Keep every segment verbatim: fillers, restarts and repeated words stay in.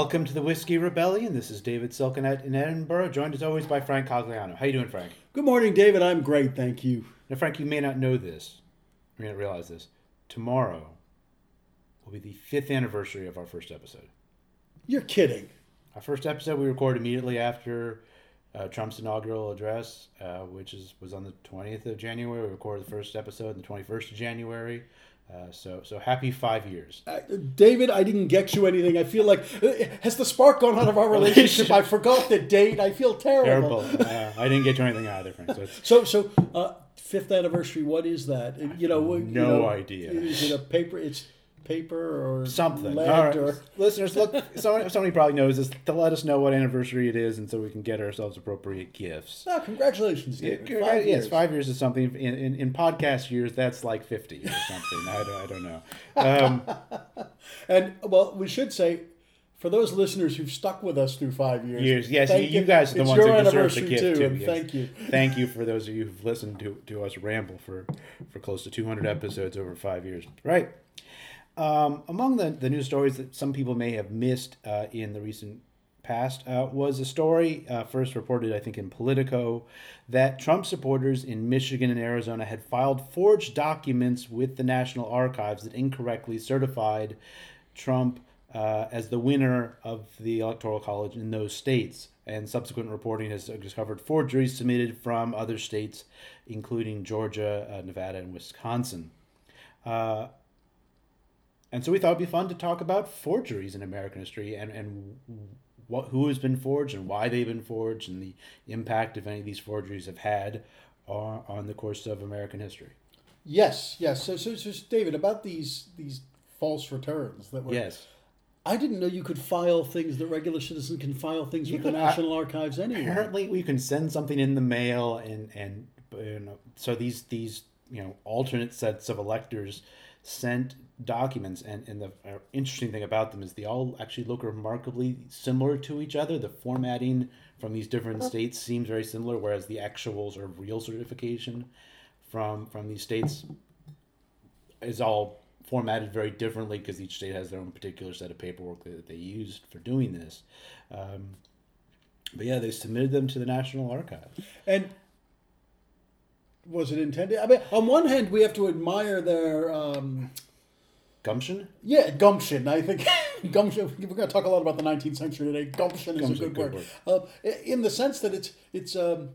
Welcome to the Whiskey Rebellion. This is David Silken in Edinburgh, joined as always by Frank Cogliano. How you doing, Frank? Good morning, David. I'm great, thank you. Now, Frank, you may not know this. You may not realize this. Tomorrow will be the fifth anniversary of our first episode. You're kidding. Our first episode we recorded immediately after uh, Trump's inaugural address, uh, which is was on the twentieth of January. We recorded the first episode on the twenty-first of January. Uh, so so happy five years. Uh, David, I didn't get you anything. I feel like, has the spark gone out of our relationship? I forgot the date. I feel terrible. Terrible. Uh, I didn't get you anything either, Frank. So, so, so uh, fifth anniversary, what is that? You know, no you know, idea. Is it a paper? It's paper or something. Right. Or... Listeners, look, somebody, somebody probably knows this. To let us know what anniversary it is and so we can get ourselves appropriate gifts. Oh, congratulations, David. Yeah, five yes, years. five years is something. In, in, in podcast years, that's like fifty or something. I, don't, I don't know. Um, and, well, we should say, for those listeners who've stuck with us through five years, years yes, you, you guys are the ones who deserve the gift too. Yes. Thank you, thank you for those of you who've listened to, to us ramble for, for close to two hundred episodes over five years. Right. Um, among the the news stories that some people may have missed uh, in the recent past uh, was a story uh, first reported, I think, in Politico, that Trump supporters in Michigan and Arizona had filed forged documents with the National Archives that incorrectly certified Trump Uh, as the winner of the Electoral College in those states. And subsequent reporting has discovered forgeries submitted from other states, including Georgia, uh, Nevada, and Wisconsin. Uh, and so we thought it'd be fun to talk about forgeries in American history and, and what who has been forged and why they've been forged and the impact, if any, of these forgeries have had on, on the course of American history. Yes, yes. So, so, so David, about these these false returns that were... Yes. I didn't know you could file things that regular citizen can file things with the National Archives anyway. Apparently, we can send something in the mail, and and you know, so these these you know alternate sets of electors sent documents, and and the interesting thing about them is they all actually look remarkably similar to each other. The formatting from these different states seems very similar, whereas the actual sort of real certification from from these states is all formatted very differently because each state has their own particular set of paperwork that they used for doing this. Um, but yeah, they submitted them to the National Archives. And was it intended? I mean, on one hand, we have to admire their... Um, gumption? Yeah, gumption. I think gumption, we're going to talk a lot about the nineteenth century today. Gumption is gumption, a good, good word. word. Uh, in the sense that it's... it's um,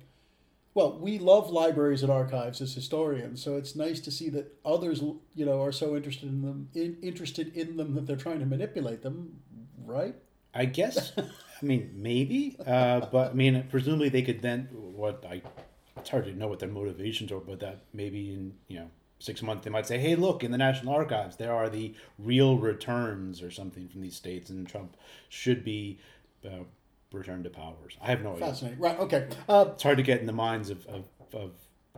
Well, we love libraries and archives as historians, so it's nice to see that others, you know, are so interested in them, in, interested in them that they're trying to manipulate them, right? I guess. I mean, maybe, uh, but I mean, presumably they could then. What I, it's hard to know what their motivations are, but that maybe in you know six months they might say, "Hey, look, in the National Archives there are the real returns or something from these states, and Trump should be." Uh, Return to powers. I have no idea. Fascinating. Right, okay. Uh, it's hard to get in the minds of, of, of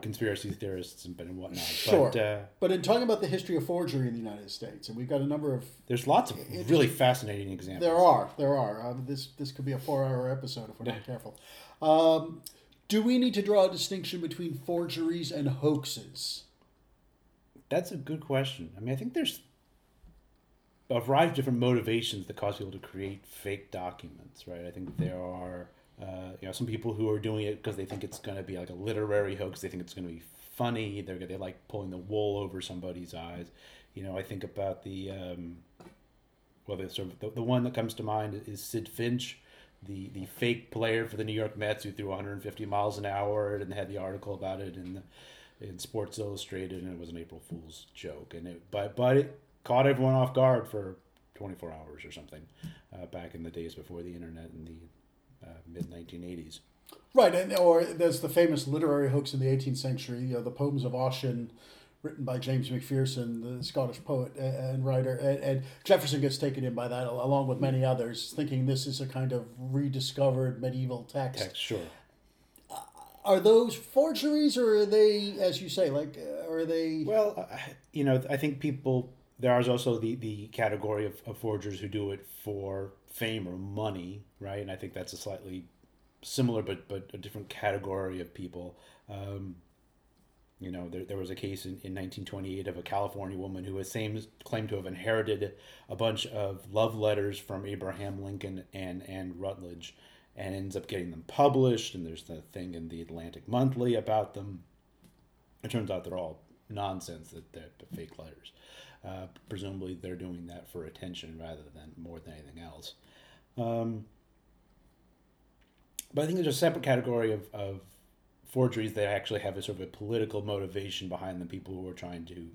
conspiracy theorists and whatnot. Sure. But, uh, but in talking about the history of forgery in the United States, and we've got a number of... There's lots of really fascinating examples. There are. There are. Uh, this this could be a four-hour episode if we're not careful. Um, do we need to draw a distinction between forgeries and hoaxes? That's a good question. I mean, I think there's a variety of different motivations that cause people to create fake documents, right? I think there are, uh, you know, some people who are doing it because they think it's going to be like a literary hoax. They think it's going to be funny. They're they like pulling the wool over somebody's eyes. You know, I think about the, um, well, the sort of the, the one that comes to mind is Sid Finch, the the fake player for the New York Mets who threw one hundred fifty miles an hour and had the article about it in in Sports Illustrated, and it was an April Fool's joke. And it, but but it caught everyone off guard for twenty-four hours or something uh, back in the days before the internet in the uh, mid nineteen eighties. Right, and or there's the famous literary hoax in the eighteenth century, you know, the poems of Ossian, written by James McPherson, the Scottish poet and writer, and, and Jefferson gets taken in by that, along with many others, thinking this is a kind of rediscovered medieval text. Text, sure. Uh, are those forgeries, or are they, as you say, like, are they... Well, uh, you know, I think people... There is also the, the category of, of forgers who do it for fame or money, right? And I think that's a slightly similar but but a different category of people. Um, You know, there there was a case in, in nineteen twenty-eight of a California woman who was same claimed to have inherited a bunch of love letters from Abraham Lincoln and, and Rutledge, and ends up getting them published. And there's the thing in the Atlantic Monthly about them. It turns out they're all nonsense, that they're fake letters. Uh, presumably they're doing that for attention rather than more than anything else. Um, but I think there's a separate category of, of forgeries that actually have a sort of a political motivation behind them, people who are trying to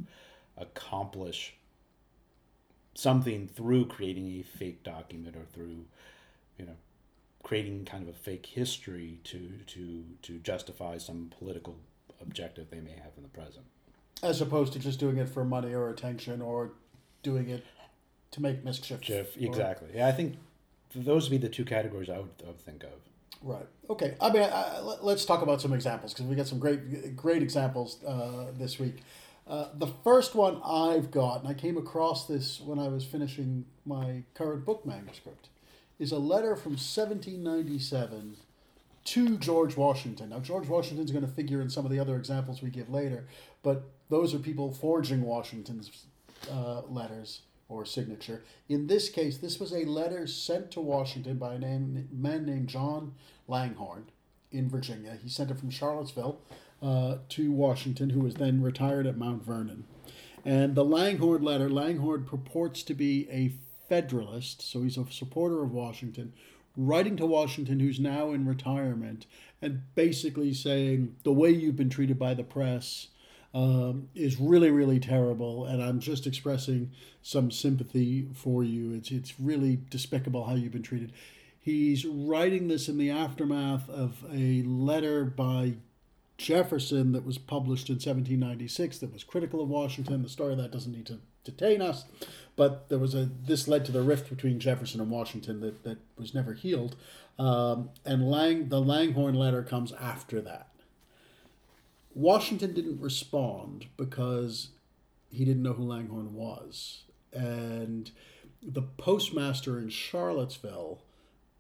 accomplish something through creating a fake document or through, you know, creating kind of a fake history to to to justify some political objective they may have in the present. As opposed to just doing it for money or attention or doing it to make mischief. Exactly. Or... Yeah, I think those would be the two categories I would, I would think of. Right. Okay. I mean, I, I, let's talk about some examples, because we got some great, great examples uh, this week. Uh, the first one I've got, and I came across this when I was finishing my current book manuscript, is a letter from seventeen ninety-seven to George Washington. Now, George Washington's going to figure in some of the other examples we give later, but those are people forging Washington's uh, letters or signature. In this case, this was a letter sent to Washington by a name, man named John Langhorne in Virginia. He sent it from Charlottesville uh, to Washington, who was then retired at Mount Vernon. And the Langhorne letter, Langhorne purports to be a Federalist, so he's a supporter of Washington, writing to Washington, who's now in retirement, and basically saying, the way you've been treated by the press um, is really, really terrible, and I'm just expressing some sympathy for you. It's it's really despicable how you've been treated. He's writing this in the aftermath of a letter by Jefferson that was published in seventeen ninety-six that was critical of Washington. The story of that doesn't need to detain us, but there was a this led to the rift between Jefferson and Washington that, that was never healed, um, and Lang the Langhorne letter comes after that. Washington didn't respond because he didn't know who Langhorne was, and the postmaster in Charlottesville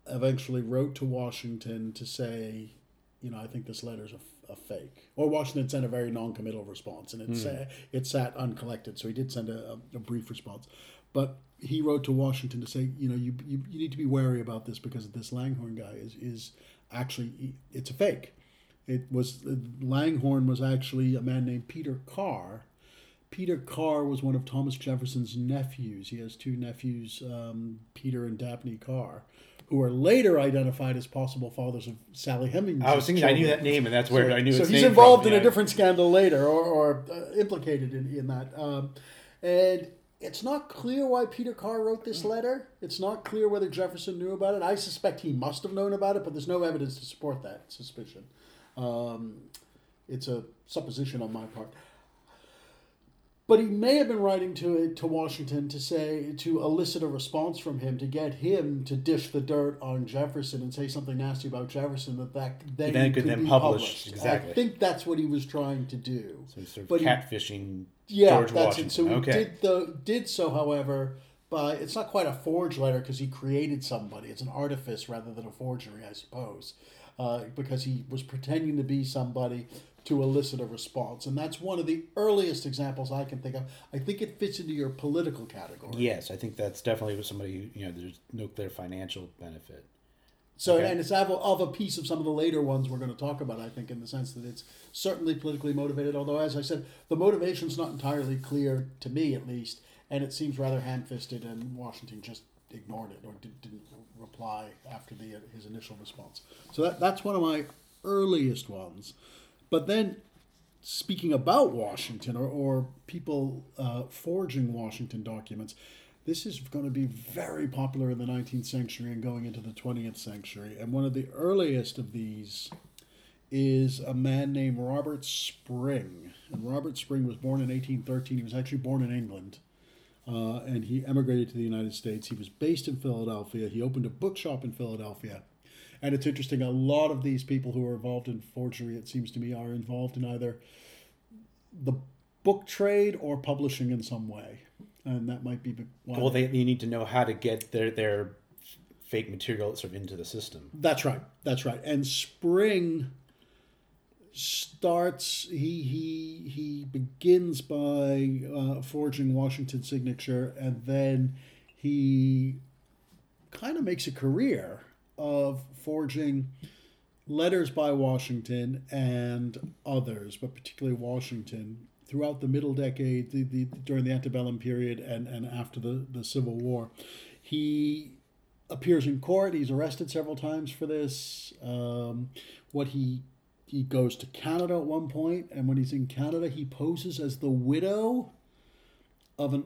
eventually wrote to Washington to say, you know, I think this letter's a, a fake. Or Washington sent a very non-committal response, and it, mm. sa- it sat uncollected, so he did send a, a brief response. But he wrote to Washington to say, you know, you, you you need to be wary about this, because this Langhorne guy is is actually, it's a fake. It was, Langhorne was actually a man named Peter Carr. Peter Carr was one of Thomas Jefferson's nephews. He has two nephews, um, Peter and Dabney Carr, who are later identified as possible fathers of Sally Hemings. I was thinking, children. I knew that name, and that's where so, I knew. So his he's name involved from, in yeah. a different scandal later, or, or uh, implicated in, in that. Um, and it's not clear why Peter Carr wrote this letter. It's not clear whether Jefferson knew about it. I suspect he must have known about it, but there's no evidence to support that suspicion. Um, it's a supposition on my part. But he may have been writing to to Washington to say, to elicit a response from him, to get him to dish the dirt on Jefferson and say something nasty about Jefferson that that then, then could, could then be published. published. Exactly. I think that's what he was trying to do. So sort of but catfishing he, yeah, George Washington. It. So okay. he did the did so, however, by it's not quite a forged letter because he created somebody. It's an artifice rather than a forgery, I suppose, uh, because he was pretending to be somebody to elicit a response. And that's one of the earliest examples I can think of. I think it fits into your political category. Yes, I think that's definitely with somebody, you know, there's no clear financial benefit. So, okay. And it's of a piece of some of the later ones we're going to talk about, I think, in the sense that it's certainly politically motivated, although, as I said, the motivation's not entirely clear, to me at least, and it seems rather hand-fisted, and Washington just ignored it or did, didn't reply after the his initial response. So that that's one of my earliest ones. But then, speaking about Washington or, or people uh, forging Washington documents, this is going to be very popular in the nineteenth century and going into the twentieth century. And one of the earliest of these is a man named Robert Spring. And Robert Spring was born in eighteen thirteen. He was actually born in England. Uh, and he emigrated to the United States. He was based in Philadelphia. He opened a bookshop in Philadelphia. And it's interesting, a lot of these people who are involved in forgery, it seems to me, are involved in either the book trade or publishing in some way. And that might be why. Well, they, they need to know how to get their, their fake material sort of into the system. That's right. That's right. And Spring starts, he he he begins by uh, forging Washington's signature, and then he kind of makes a career of forging letters by Washington and others, but particularly Washington, throughout the middle decade, the, the during the antebellum period and, and after the, the Civil War. He appears in court. He's arrested several times for this. Um, what he he goes to Canada at one point, and when he's in Canada, he poses as the widow of an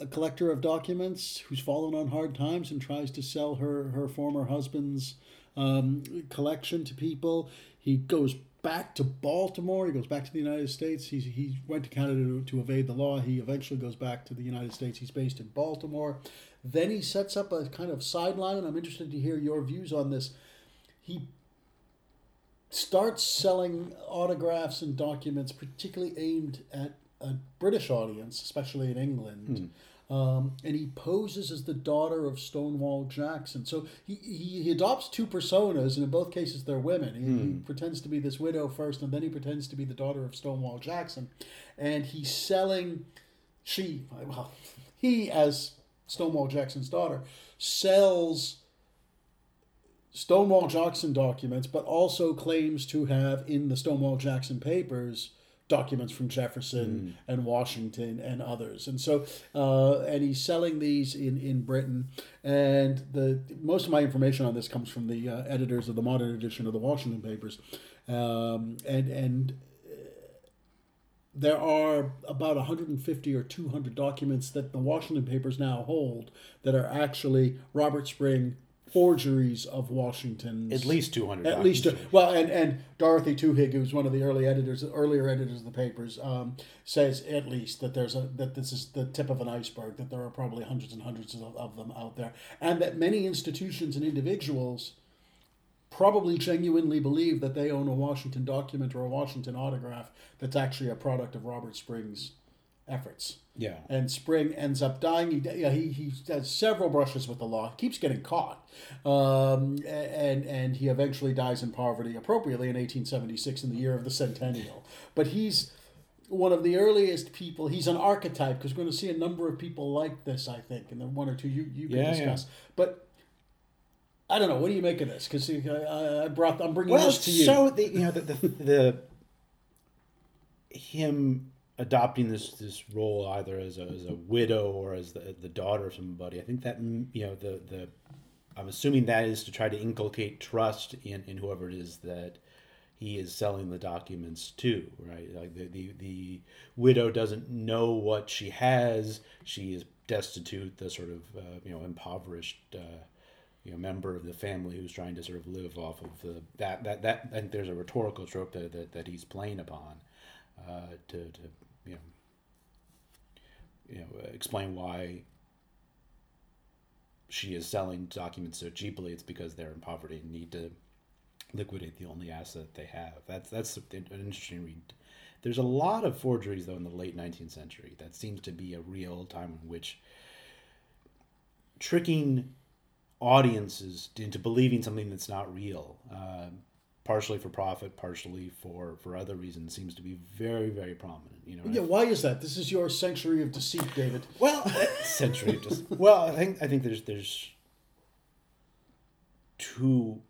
a collector of documents who's fallen on hard times and tries to sell her, her former husband's um, collection to people. He goes back to Baltimore. He goes back to the United States. He he went to Canada to, to evade the law. He eventually goes back to the United States. He's based in Baltimore. Then he sets up a kind of sideline, and I'm interested to hear your views on this. He starts selling autographs and documents, particularly aimed at a British audience, especially in England. Mm. Um, and he poses as the daughter of Stonewall Jackson. So he, he, he adopts two personas, and in both cases they're women. He, mm. he pretends to be this widow first, and then he pretends to be the daughter of Stonewall Jackson. And he's selling, she, well, he as Stonewall Jackson's daughter, sells Stonewall Jackson documents, but also claims to have in the Stonewall Jackson papers documents from Jefferson mm. and Washington and others. And so, uh, and he's selling these in, in Britain. And the most of my information on this comes from the uh, editors of the modern edition of the Washington papers. Um, and and there are about one hundred fifty or two hundred documents that the Washington papers now hold that are actually Robert Spring forgeries of Washington's. At least two hundred. At least, well, and, and Dorothy Tuhig, who's one of the early editors, earlier editors of the papers, um, says at least that there's a that this is the tip of an iceberg, that there are probably hundreds and hundreds of, of them out there, and that many institutions and individuals probably genuinely believe that they own a Washington document or a Washington autograph that's actually a product of Robert Spring's efforts. Yeah. And Spring ends up dying. He, he, he has several brushes with the law, keeps getting caught. Um, and, and he eventually dies in poverty, appropriately, in eighteen seventy-six, in the year of the centennial. But he's one of the earliest people. He's an archetype, because we're going to see a number of people like this, I think, and then one or two you, you can yeah, discuss. Yeah. But I don't know. What do you make of this? Because I brought, I'm bringing well, this to you. Well, so the, you know, the, the, the him adopting this, this role either as a as a widow or as the the daughter of somebody, I think that, you know, the the I'm assuming that is to try to inculcate trust in, in whoever it is that he is selling the documents to, right? Like the the, the widow doesn't know what she has. She is destitute, the sort of uh, you know impoverished. Uh, You know, member of the family who's trying to sort of live off of the that that that and there's a rhetorical trope that that, that he's playing upon uh, to to you know you know explain why she is selling documents so cheaply. It's because they're in poverty and need to liquidate the only asset they have. That's that's an interesting read. There's a lot of forgeries though in the late nineteenth century. That seems to be a real time in which tricking audiences into believing something that's not real, uh, partially for profit, partially for, for other reasons, seems to be very, very prominent. You know, yeah. Why is that? This is your century of deceit, David. Well, century of deceit. Well, I think I think there's there's two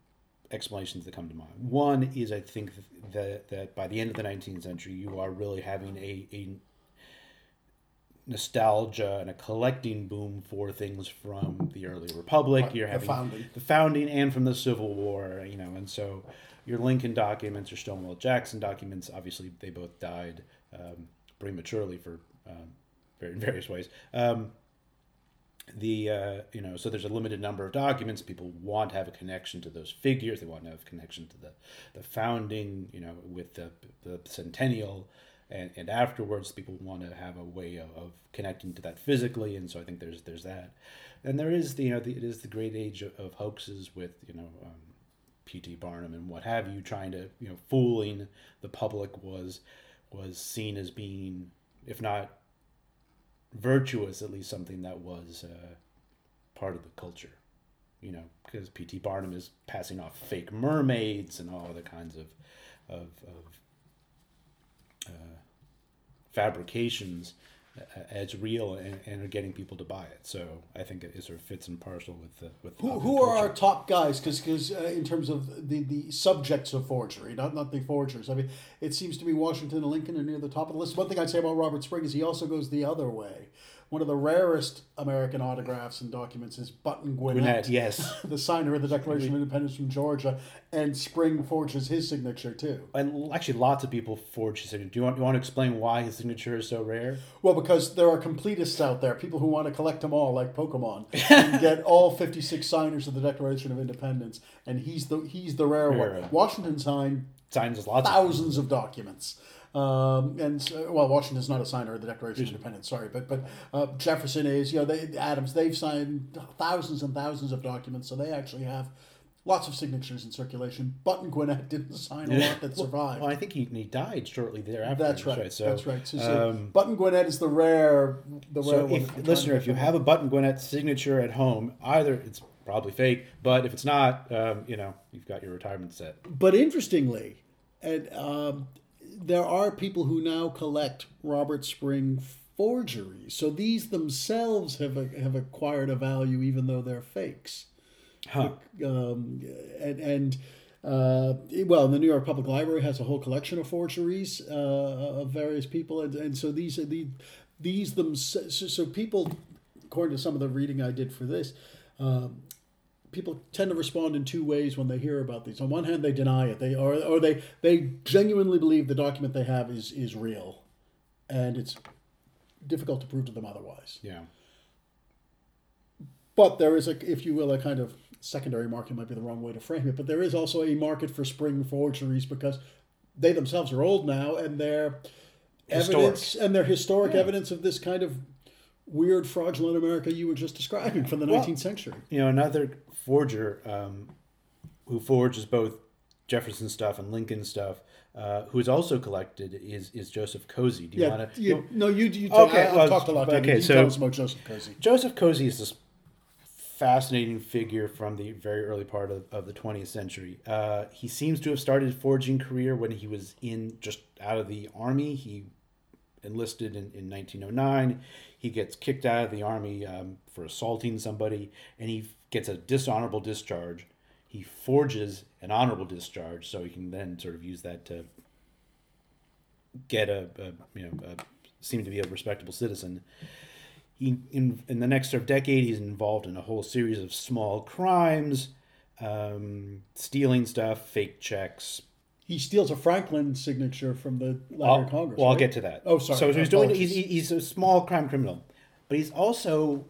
explanations that come to mind. One is I think that that by the end of the nineteenth century, you are really having a a nostalgia and a collecting boom for things from the early republic. You're having the founding. the founding and from the Civil War, you know, and so your Lincoln documents, your Stonewall Jackson documents, obviously they both died um, prematurely for um, in various ways. Um, the uh, you know, so there's a limited number of documents. People want to have a connection to those figures. They want to have a connection to the the founding, you know, with the the centennial. And, and afterwards, people want to have a way of, of connecting to that physically, and so I think there's there's that, and there is the you know the, it is the great age of, of hoaxes with you know um, P T Barnum and what have you, trying to you know fooling the public was was seen as being, if not virtuous, at least something that was uh, part of the culture, you know because P T Barnum is passing off fake mermaids and all other kinds of of, of uh, fabrications as real and, and are getting people to buy it. So I think it, it sort of fits and parcel with the with who, the who are our top guys, because because uh, in terms of the, the subjects of forgery, not not the forgers. I mean, it seems to me Washington and Lincoln are near the top of the list. One thing I'd say about Robert Spring is he also goes the other way. One of the rarest American autographs and documents is Button Gwinnett, Gwinnett yes, the signer of the Declaration of Independence from Georgia, and Spring forges his signature too. And actually, lots of people forge his signature. Do you want, do you want to explain why his signature is so rare? Well, because there are completists out there, people who want to collect them all, like Pokemon, and get all fifty-six signers of the Declaration of Independence, and he's the he's the rare, rare. one. Washington signed signs lots thousands of, of documents. Um, and so, well, Washington's not a signer of the Declaration of Independence, sorry, but but uh, Jefferson is, you know, they, Adams, they've signed thousands and thousands of documents, so they actually have lots of signatures in circulation. Button Gwinnett didn't sign a lot that survived. Well, I think he, he died shortly thereafter. That's right. right so, that's right. So, so um, Button Gwinnett is the rare, the rare so one. If, listener, if you have a Button Gwinnett signature at home, either it's probably fake, but if it's not, um, you know, you've got your retirement set. But interestingly, and um, there are people who now collect Robert Spring forgeries. So these themselves have a, have acquired a value, even though they're fakes. Huh. Um, and and uh, well, the New York Public Library has a whole collection of forgeries uh, of various people, and, and so these these these them so, so people, according to some of the reading I did for this. Um, People tend to respond in two ways when they hear about these. On one hand, they deny it. They or or they they genuinely believe the document they have is is real, and it's difficult to prove to them otherwise. Yeah. But there is a, if you will, a kind of secondary market. Might be the wrong way to frame it, but there is also a market for Spring forgeries because they themselves are old now, and their evidence and their historic yeah. evidence of this kind of weird, fraudulent America you were just describing from the well, nineteenth century. You know, another forger um, who forges both Jefferson stuff and Lincoln stuff, uh, who is also collected, is is Joseph Cosey. Do you yeah, want to? You, no, you do. You okay, I, I've well, talked a lot. Okay, you so tell us about Joseph Cosey. Joseph Cosey is this fascinating figure from the very early part of, of the twentieth century. Uh, he seems to have started his forging career when he was in just out of the army. He enlisted in, in nineteen oh nine. He gets kicked out of the army um, for assaulting somebody, and he gets a dishonorable discharge. He forges an honorable discharge so he can then sort of use that to get a, a you know a, seem to be a respectable citizen. He in, in the next sort of decade, he's involved in a whole series of small crimes, um, stealing stuff, fake checks. He steals a Franklin signature from the Library of Congress. Well, right? I'll get to that. Oh, sorry. So he's doing. He's, he's a small crime criminal, but he's also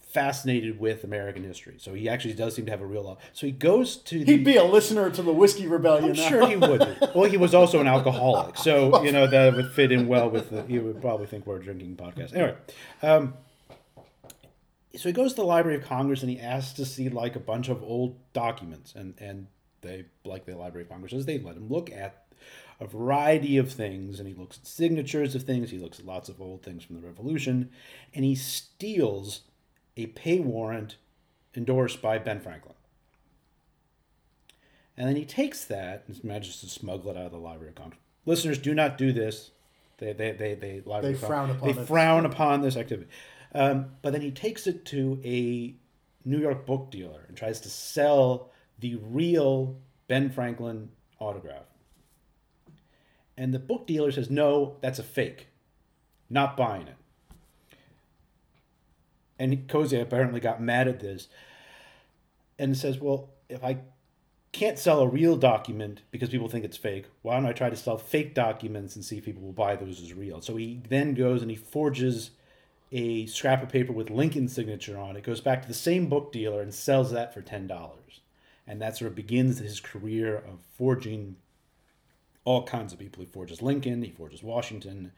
fascinated with American history. So he actually does seem to have a real love. So he goes to. The, He'd be a listener to the Whiskey Rebellion. I'm now. Sure he would be. Well, he was also an alcoholic, so you know that would fit in well with. The, you would probably think we're a drinking podcast. Anyway, um, so he goes to the Library of Congress and he asks to see like a bunch of old documents and and. They, like the Library of Congress, they let him look at a variety of things, and he looks at signatures of things, he looks at lots of old things from the Revolution, and he steals a pay warrant endorsed by Ben Franklin. And then he takes that and manages to smuggle it out of the Library of Congress. Listeners, do not do this. They they they they, Library they frown upon They it. frown upon this activity. Um, but then he takes it to a New York book dealer and tries to sell the real Ben Franklin autograph. And the book dealer says, no, that's a fake. Not buying it. And Cosey apparently got mad at this and says, well, if I can't sell a real document because people think it's fake, why don't I try to sell fake documents and see if people will buy those as real? So he then goes and he forges a scrap of paper with Lincoln's signature on it, goes back to the same book dealer and sells that for ten dollars. And that sort of begins his career of forging all kinds of people. He forges Lincoln, he forges Washington,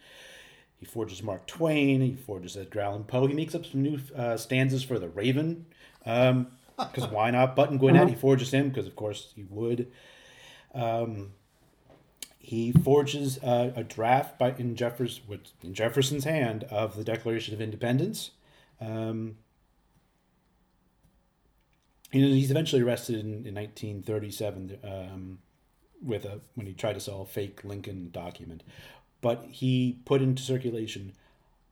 he forges Mark Twain, he forges Edgar Allan Poe. He makes up some new uh, stanzas for the Raven, because um, why not? Button Gwinnett, he forges him, because of course he would. Um, he forges uh, a draft by in, Jeffers, in Jefferson's hand of the Declaration of Independence. Um And he's eventually arrested in, in nineteen thirty-seven um, with a when he tried to sell a fake Lincoln document. But he put into circulation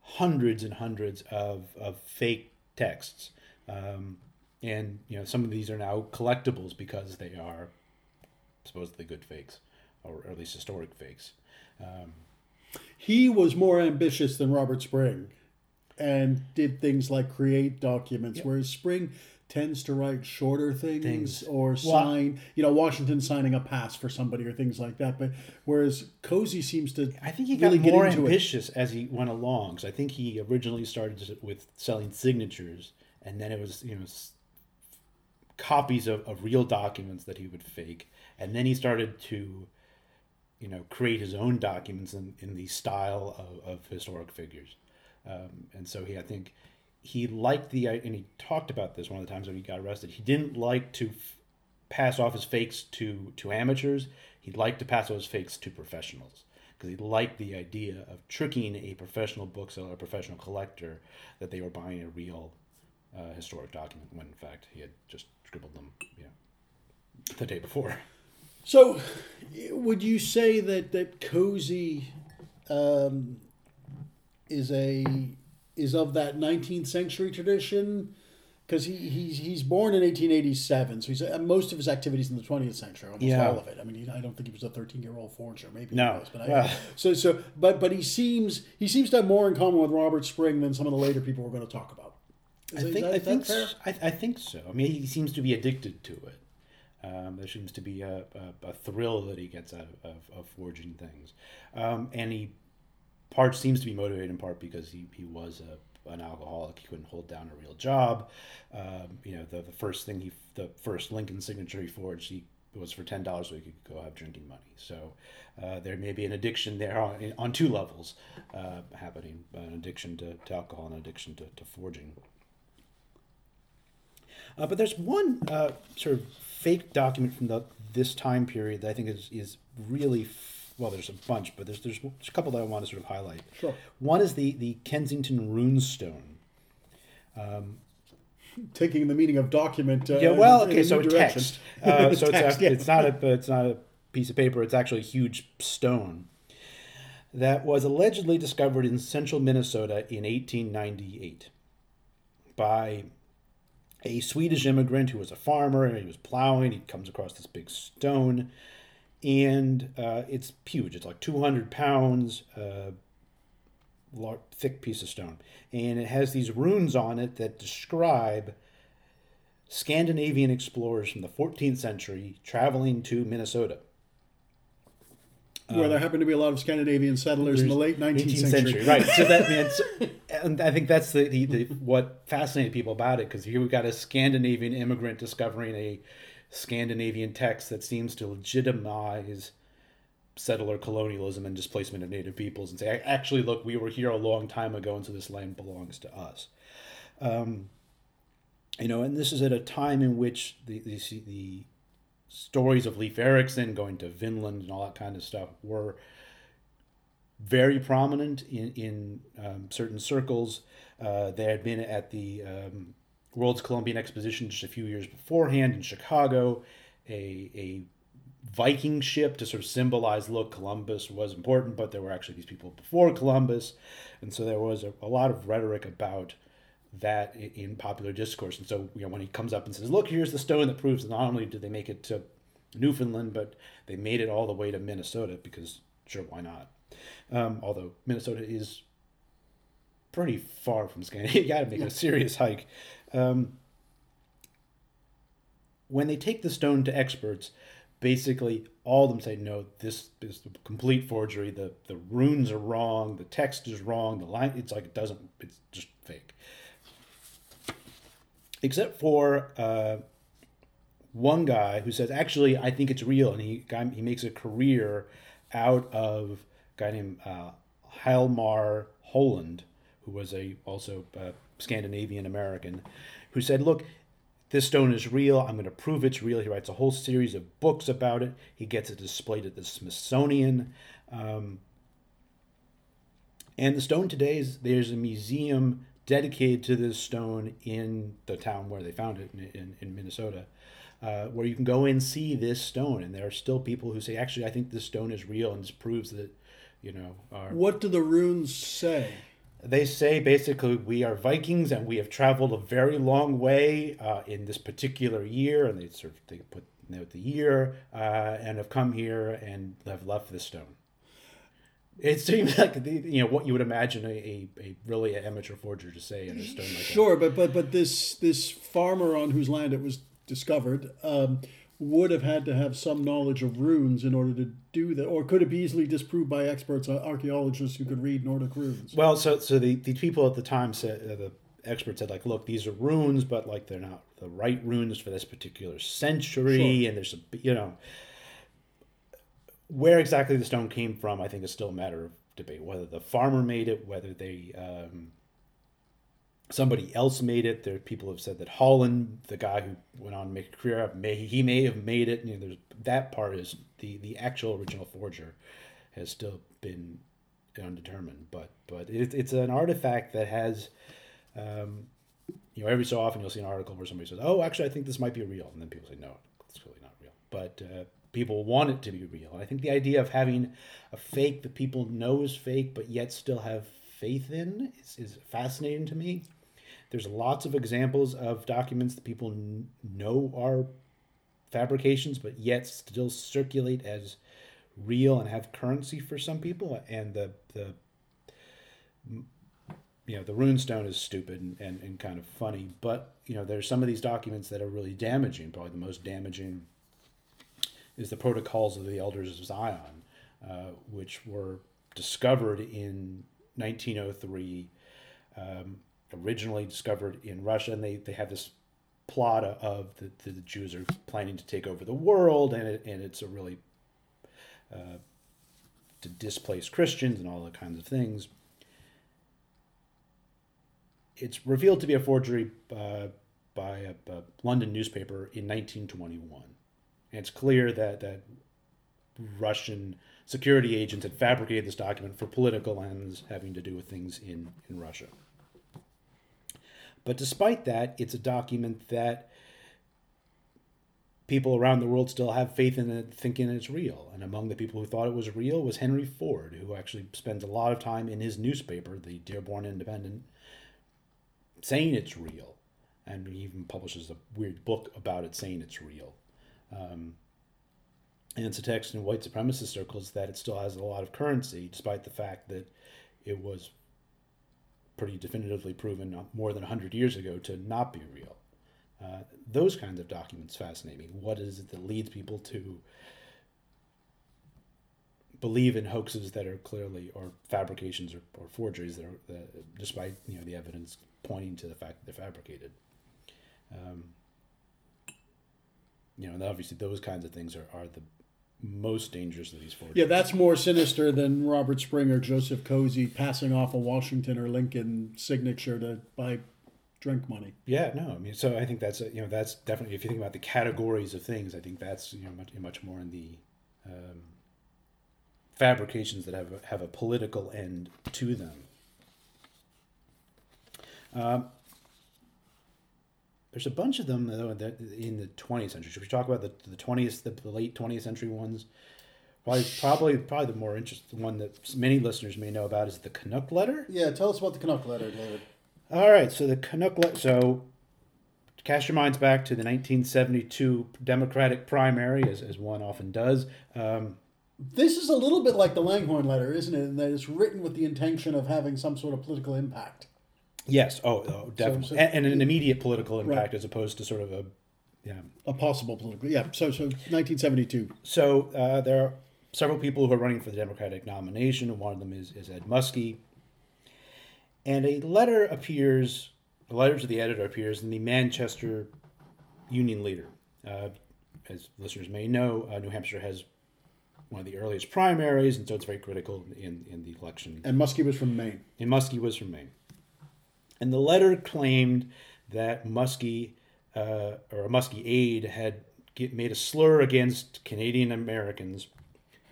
hundreds and hundreds of, of fake texts. Um, and, you know, some of these are now collectibles because they are supposedly good fakes, or at least historic fakes. Um, he was more ambitious than Robert Spring and did things like create documents, yep. whereas Spring tends to write shorter things, things. or sign, well, you know, Washington signing a pass for somebody or things like that. But whereas Cosey seems to, I think he got really more ambitious it. as he went along. So I think he originally started with selling signatures, and then it was, you know, copies of, of real documents that he would fake. And then he started to, you know, create his own documents in, in the style of, of historic figures. Um, and so he, I think, he liked the, and he talked about this one of the times when he got arrested, he didn't like to f- pass off his fakes to, to amateurs. He liked to pass off his fakes to professionals, because he liked the idea of tricking a professional bookseller, a professional collector, that they were buying a real uh, historic document when, in fact, he had just scribbled them, you know, the day before. So would you say that, that Cosey um, is a... is of that nineteenth century tradition, because he he's, he's born in eighteen eighty-seven, so he's uh, most of his activities in the twentieth century, almost yeah. all of it. I mean, he, I don't think he was a thirteen-year-old forger, maybe no. he was, but I, well. so so. But but he seems he seems to have more in common with Robert Spring than some of the later people we're going to talk about. Is I that, think that, I think so. I, I think so. I mean, he seems to be addicted to it. Um, there seems to be a, a, a thrill that he gets out of, of, of forging things, um, and he. Part seems to be motivated in part because he, he was a, an alcoholic. He couldn't hold down a real job. Um, you know, the, the first thing he, the first Lincoln signature he forged, he was for ten dollars so he could go have drinking money. So uh, there may be an addiction there on, on two levels uh, happening, an addiction to, to alcohol and an addiction to, to forging. Uh, but there's one uh, sort of fake document from the, this time period that I think is, is really Well, there's a bunch, but there's, there's a couple that I want to sort of highlight. Sure. One is the, the Kensington runestone. Um, Taking the meaning of document. Uh, yeah. Well, okay. So text. Uh, so text, it's, a, yeah. it's not a it's not a piece of paper. It's actually a huge stone that was allegedly discovered in central Minnesota in eighteen ninety-eight by a Swedish immigrant who was a farmer, and he was plowing. He comes across this big stone. And uh, it's huge. It's like two hundred pounds, uh, large, thick piece of stone. And it has these runes on it that describe Scandinavian explorers from the fourteenth century traveling to Minnesota. Where um, there happened to be a lot of Scandinavian settlers in the late nineteenth century. Right. So that means, and I think that's the, the, the what fascinated people about it, because here we've got a Scandinavian immigrant discovering a Scandinavian text that seems to legitimize settler colonialism and displacement of native peoples, and say, actually, look, we were here a long time ago, and so this land belongs to us. Um, you know, and this is at a time in which the, the, the stories of Leif Erikson going to Vinland and all that kind of stuff were very prominent in, in um, certain circles. Uh, they had been at the... Um, World's Columbian Exposition just a few years beforehand in Chicago, a a Viking ship to sort of symbolize, look, Columbus was important, but there were actually these people before Columbus. And so there was a, a lot of rhetoric about that in, in popular discourse. And so, you know, when he comes up and says, look, here's the stone that proves that not only did they make it to Newfoundland, but they made it all the way to Minnesota, because sure, why not? Um, although Minnesota is pretty far from Scandinavia. You got to make a serious hike. Um, when they take the stone to experts, basically all of them say, no, this is the complete forgery. The the runes are wrong. The text is wrong. The line, it's like, it doesn't, it's just fake. Except for uh, one guy who says, actually, I think it's real. And he he makes a career out of a guy named uh, Hjalmar Holland, who was a also uh, Scandinavian American, who said, look, this stone is real. I'm going to prove it's real. He writes a whole series of books about it. He gets it displayed at the Smithsonian. Um, and the stone today is, there's a museum dedicated to this stone in the town where they found it in, in, in Minnesota. uh, where you can go and see this stone. And there are still people who say, actually, I think this stone is real, and this proves that, you know. Our... What do the runes say? They say basically we are Vikings and we have traveled a very long way uh, in this particular year, and they sort of they put note the year uh, and have come here and have left this stone. It seems like the, you know what you would imagine a, a, a really amateur forger to say in a stone like that. Sure, but but but this this farmer on whose land it was discovered um, would have had to have some knowledge of runes in order to do that, or could it be easily disproved by experts, archaeologists who could read Nordic runes? Well, so so the, the people at the time said uh, the experts said like, look, these are runes, but like they're not the right runes for this particular century, sure. And there's a you know. Where exactly the stone came from, I think, is still a matter of debate. Whether the farmer made it, whether they um, somebody else made it. There, people have said that Holland, the guy who went on to make a career up, may he may have made it. You know, there's, that part is the, the actual original forger has still been undetermined. But but it, it's an artifact that has, um, you know, every so often you'll see an article where somebody says, "Oh, actually, I think this might be real," and then people say, "No, it's really not real." But uh, people want it to be real. And I think the idea of having a fake that people know is fake, but yet still have faith in is, is fascinating to me. There's lots of examples of documents that people n- know are fabrications, but yet still circulate as real and have currency for some people. And the, the you know, the runestone is stupid and, and, and kind of funny, but, you know, there's some of these documents that are really damaging, probably the most damaging is the Protocols of the Elders of Zion, uh, which were discovered in nineteen oh three, um, originally discovered in Russia, and they, they have this plot of the, the Jews are planning to take over the world, and it, and it's a really uh, to displace Christians and all the kinds of things. It's revealed to be a forgery uh, by a, a London newspaper in nineteen twenty-one. And it's clear that, that Russian security agents had fabricated this document for political ends having to do with things in, in Russia. But despite that, it's a document that people around the world still have faith in it, thinking it's real. And among the people who thought it was real was Henry Ford, who actually spends a lot of time in his newspaper, the Dearborn Independent, saying it's real. And he even publishes a weird book about it saying it's real. Um, and it's a text in white supremacist circles that it still has a lot of currency, despite the fact that it was pretty definitively proven not more than one hundred years ago to not be real. Uh, those kinds of documents fascinate me. What is it that leads people to believe in hoaxes that are clearly, or fabrications or, or forgeries that are, that, despite you know the evidence pointing to the fact that they're fabricated? Um, You know, and obviously those kinds of things are, are the most dangerous of these forgeries. Yeah, that's more sinister than Robert Spring or Joseph Cosey passing off a Washington or Lincoln signature to buy drink money. Yeah, no, I mean, so I think that's, a, you know, that's definitely, if you think about the categories of things, I think that's, you know, much, much more in the um, fabrications that have a, have a political end to them. Um, There's a bunch of them, though, that in the twentieth century. Should we talk about the the twentieth, the late twentieth century ones? Probably, probably, probably the more interesting one that many listeners may know about is the Canuck letter. Yeah, tell us about the Canuck letter, David. All right, so the Canuck letter. So, cast your minds back to the nineteen seventy-two Democratic primary, as as one often does. Um, this is a little bit like the Langhorne letter, isn't it? In that it's written with the intention of having some sort of political impact. Yes. Oh, oh definitely. So, so, and, and an immediate political impact, right, as opposed to sort of a, yeah, a possible political. Yeah. So, so nineteen seventy-two. So uh, there are several people who are running for the Democratic nomination, and one of them is, is Ed Muskie. And a letter appears, a letter to the editor appears in the Manchester Union Leader. Uh, as listeners may know, uh, New Hampshire has one of the earliest primaries, and so it's very critical in, in the election. And Muskie was from Maine. And Muskie was from Maine. And the letter claimed that Muskie, uh, or a Muskie aide, had get, made a slur against Canadian Americans,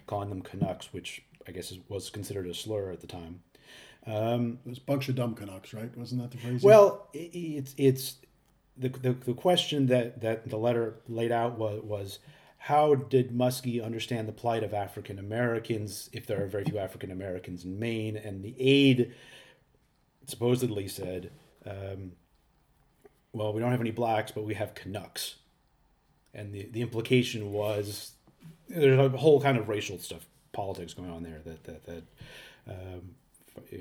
calling them Canucks, which I guess is, was considered a slur at the time. Um, it was a bunch of dumb Canucks, right? Wasn't that the phrase? Well, it, it's it's the, the the question that, that the letter laid out was, was how did Muskie understand the plight of African-Americans if there are very few African-Americans in Maine? And the aide supposedly said, um, well, we don't have any blacks, but we have Canucks. And the, the implication was there's a whole kind of racial stuff, politics going on there that, that, that, um, yeah.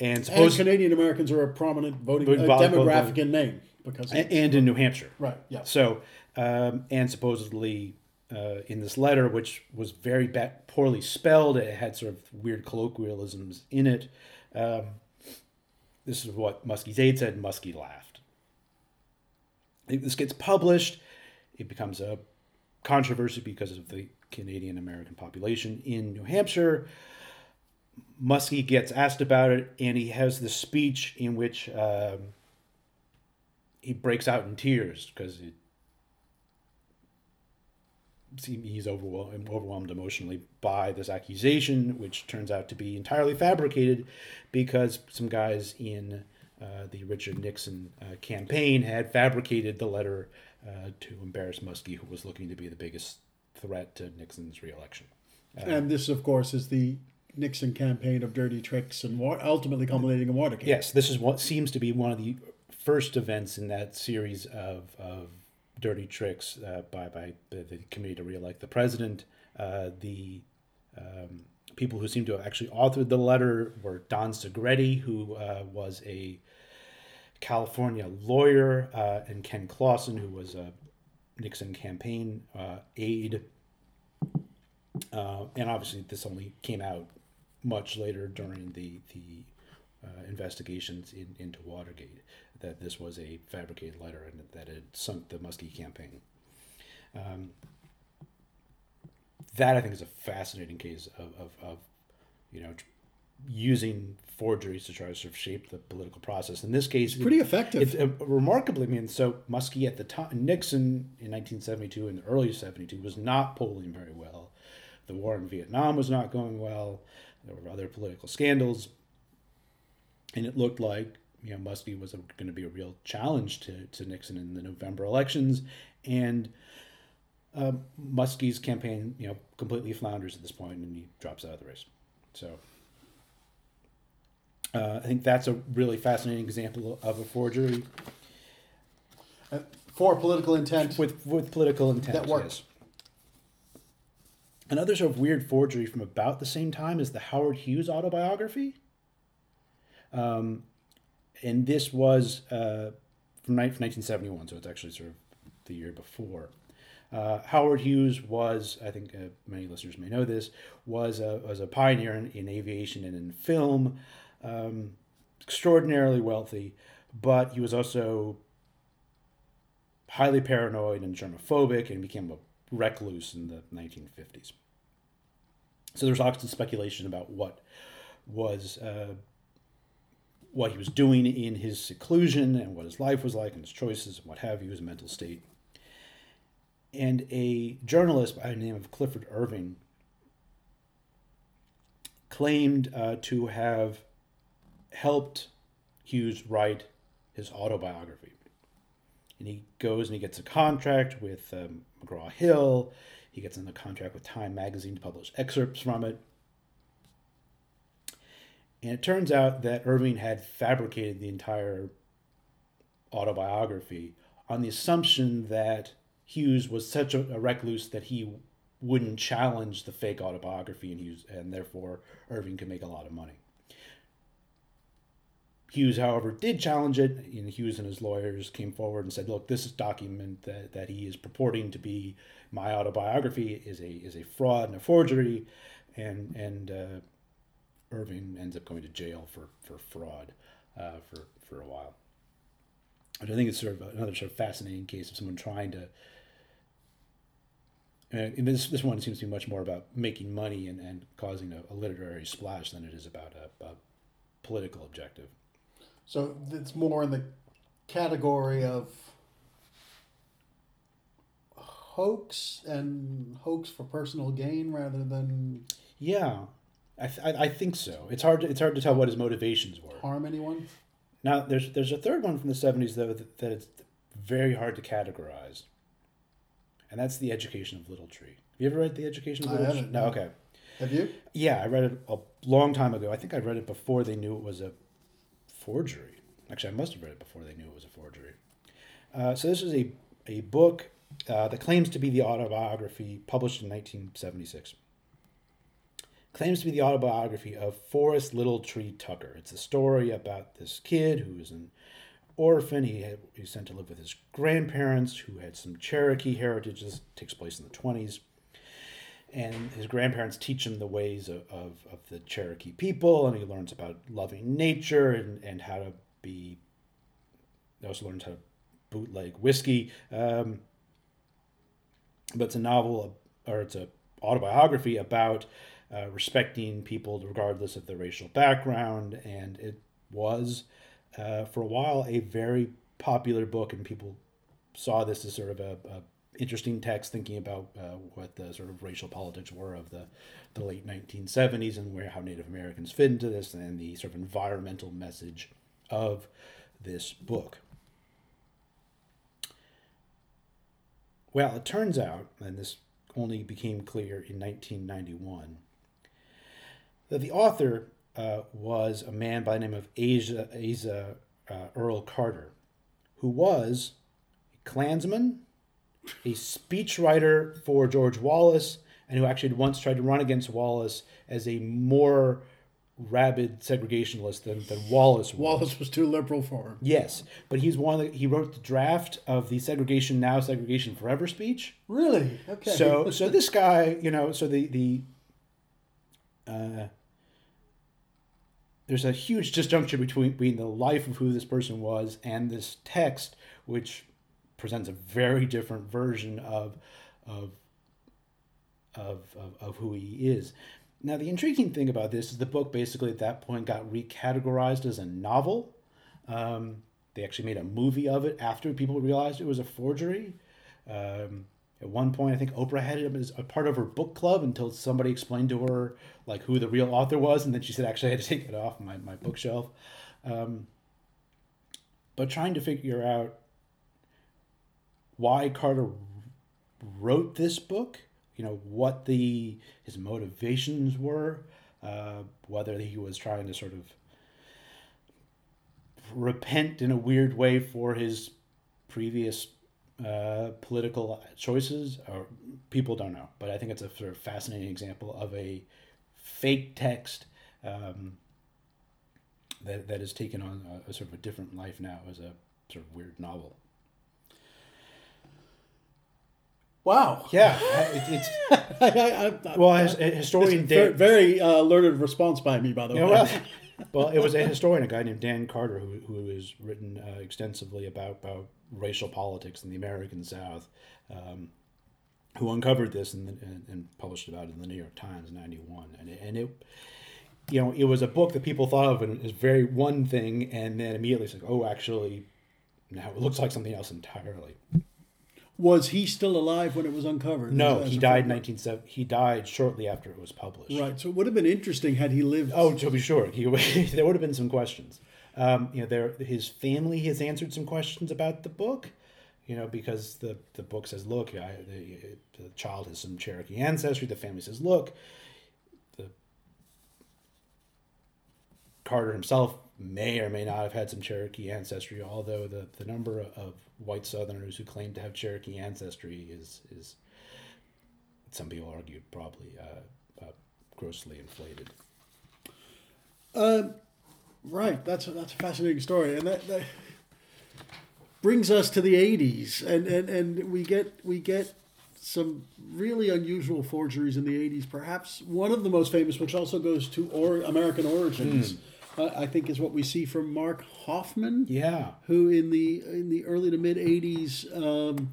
And, suppose, and Canadian Americans are a prominent voting uh, demographic voting, in Maine because and, and in New Hampshire, right? Yeah. So, um, and supposedly uh, in this letter, which was very bad, poorly spelled, it had sort of weird colloquialisms in it. Um, this is what Muskie's aide said. Muskie laughed. This gets published. It becomes a controversy because of the Canadian American population in New Hampshire. Muskie gets asked about it, and he has this speech in which um, he breaks out in tears because he's overwhelmed, overwhelmed emotionally by this accusation, which turns out to be entirely fabricated because some guys in uh, the Richard Nixon uh, campaign had fabricated the letter uh, to embarrass Muskie, who was looking to be the biggest threat to Nixon's reelection. Uh, and this, of course, is the Nixon campaign of dirty tricks and war, ultimately culminating in Watergate. Yes, this is what seems to be one of the first events in that series of, of dirty tricks uh, by, by the, the committee to re-elect the president. Uh, the um, people who seem to have actually authored the letter were Don Segretti, who uh, was a California lawyer, uh, and Ken Clausen, who was a Nixon campaign uh, aide. Uh, and obviously this only came out much later during the the uh, investigations in, into Watergate, that this was a fabricated letter and that it sunk the Muskie campaign. Um, that, I think, is a fascinating case of, of, of you know, using forgeries to try to sort of shape the political process. In this case, it's pretty it, effective. It, uh, remarkably, I mean, so Muskie at the time, Nixon in nineteen seventy-two and the early seventy-two was not polling very well. The war in Vietnam was not going well. There were other political scandals. And it looked like, you know, Muskie was going to be a real challenge to, to Nixon in the November elections. And uh, Muskie's campaign, you know, completely flounders at this point, and he drops out of the race. So uh, I think that's a really fascinating example of a forgery. Uh, for political intent. With, with political intent, that works. Yes. Another sort of weird forgery from about the same time is the Howard Hughes autobiography. Um, and this was uh, from nineteen seventy-one, so it's actually sort of the year before. Uh, Howard Hughes was, I think uh, many listeners may know this, was a, was a pioneer in, in aviation and in film, um, extraordinarily wealthy, but he was also highly paranoid and germophobic and became a recluse in the nineteen fifties. So there's often speculation about what was uh, what he was doing in his seclusion and what his life was like and his choices and what have you, his mental state. And a journalist by the name of Clifford Irving claimed uh, to have helped Hughes write his autobiography. And he goes and he gets a contract with um, McGraw-Hill. He gets in a contract with Time magazine to publish excerpts from it. And it turns out that Irving had fabricated the entire autobiography on the assumption that Hughes was such a, a recluse that he wouldn't challenge the fake autobiography, and Hughes, and therefore Irving could make a lot of money. Hughes, however, did challenge it, and Hughes and his lawyers came forward and said, look, this document that, that he is purporting to be my autobiography is a is a fraud and a forgery, and and uh, Irving ends up going to jail for, for fraud uh, for, for a while. Which I think is sort of another sort of fascinating case of someone trying to, and this this one seems to be much more about making money and, and causing a, a literary splash than it is about a, a political objective. So it's more in the category of hoax and hoax for personal gain rather than... Yeah, I th- I think so. It's hard to, it's hard to tell what his motivations were. Harm anyone? Now, there's there's a third one from the seventies, though, that, that it's very hard to categorize. And that's The Education of Little Tree. Have you ever read The Education of Little Tree? I haven't. No, okay. Have you? Yeah, I read it a long time ago. I think I read it before they knew it was a forgery. Actually, I must have read it before they knew it was a forgery. Uh, so this is a, a book uh, that claims to be the autobiography, published in nineteen seventy-six. Claims to be the autobiography of Forrest Little Tree Tucker. It's a story about this kid who is an orphan. He had, he was sent to live with his grandparents, who had some Cherokee heritage. This takes place in the twenties. And his grandparents teach him the ways of, of, of the Cherokee people, and he learns about loving nature and, and how to be... He also learns how to bootleg whiskey. Um, but it's a novel, or it's an autobiography about uh, respecting people regardless of their racial background, and it was, uh, for a while, a very popular book, and people saw this as sort of a... a interesting text thinking about uh, what the sort of racial politics were of the, the late nineteen seventies and where how Native Americans fit into this and the sort of environmental message of this book. Well, it turns out, and this only became clear in nineteen ninety-one, that the author uh, was a man by the name of Asa, Asa uh, Earl Carter, who was a Klansman, a speechwriter for George Wallace, and who actually had once tried to run against Wallace as a more rabid segregationist than, than Wallace was. Wallace was too liberal for him. Yes, but he's one of the, he wrote the draft of the Segregation Now, Segregation Forever speech. Really? Okay. So so this guy, you know, so the the uh, there's a huge disjunction between between the life of who this person was and this text, which presents a very different version of, of, of, of, of who he is. Now, the intriguing thing about this is the book basically at that point got recategorized as a novel. Um, they actually made a movie of it after people realized it was a forgery. Um, at one point, I think Oprah had it as a part of her book club until somebody explained to her like who the real author was, and then she said, actually, I had to take it off my, my bookshelf. Um, but trying to figure out why Carter wrote this book, you know, what the his motivations were, uh, whether he was trying to sort of repent in a weird way for his previous uh, political choices, or people don't know. But I think it's a sort of fascinating example of a fake text um, that that has taken on a, a sort of a different life now as a sort of weird novel. Wow. Yeah. It, it's I, I, I, well, a historian Dan... Very uh, learned response by me, by the way. Yeah, well, well, it was a historian, a guy named Dan Carter, who who has written uh, extensively about, about racial politics in the American South, um, who uncovered this and, and and published about it in the New York Times in ninety-one. And it, and it, you know, it was a book that people thought of as very one thing, and then immediately it's like, oh, actually, now it looks like something else entirely. Was he still alive when it was uncovered? No, he died in nineteen seventy. He died shortly after it was published. Right, so it would have been interesting had he lived. Oh, to be sure, he, there would have been some questions. Um, you know, there his family has answered some questions about the book. You know, because the, the book says, look, I, the, the child has some Cherokee ancestry. The family says, look, the Carter himself may or may not have had some Cherokee ancestry, although the, the number of white Southerners who claim to have Cherokee ancestry is, is some people argue, probably uh, uh, grossly inflated. Uh, right, that's a, that's a fascinating story. And that, that brings us to the eighties, and, and, and we get we get some really unusual forgeries in the eighties, perhaps one of the most famous, which also goes to or, American origins. Mm. Uh, I think is what we see from Mark Hoffman, yeah, who in the in the early to mid eighties um,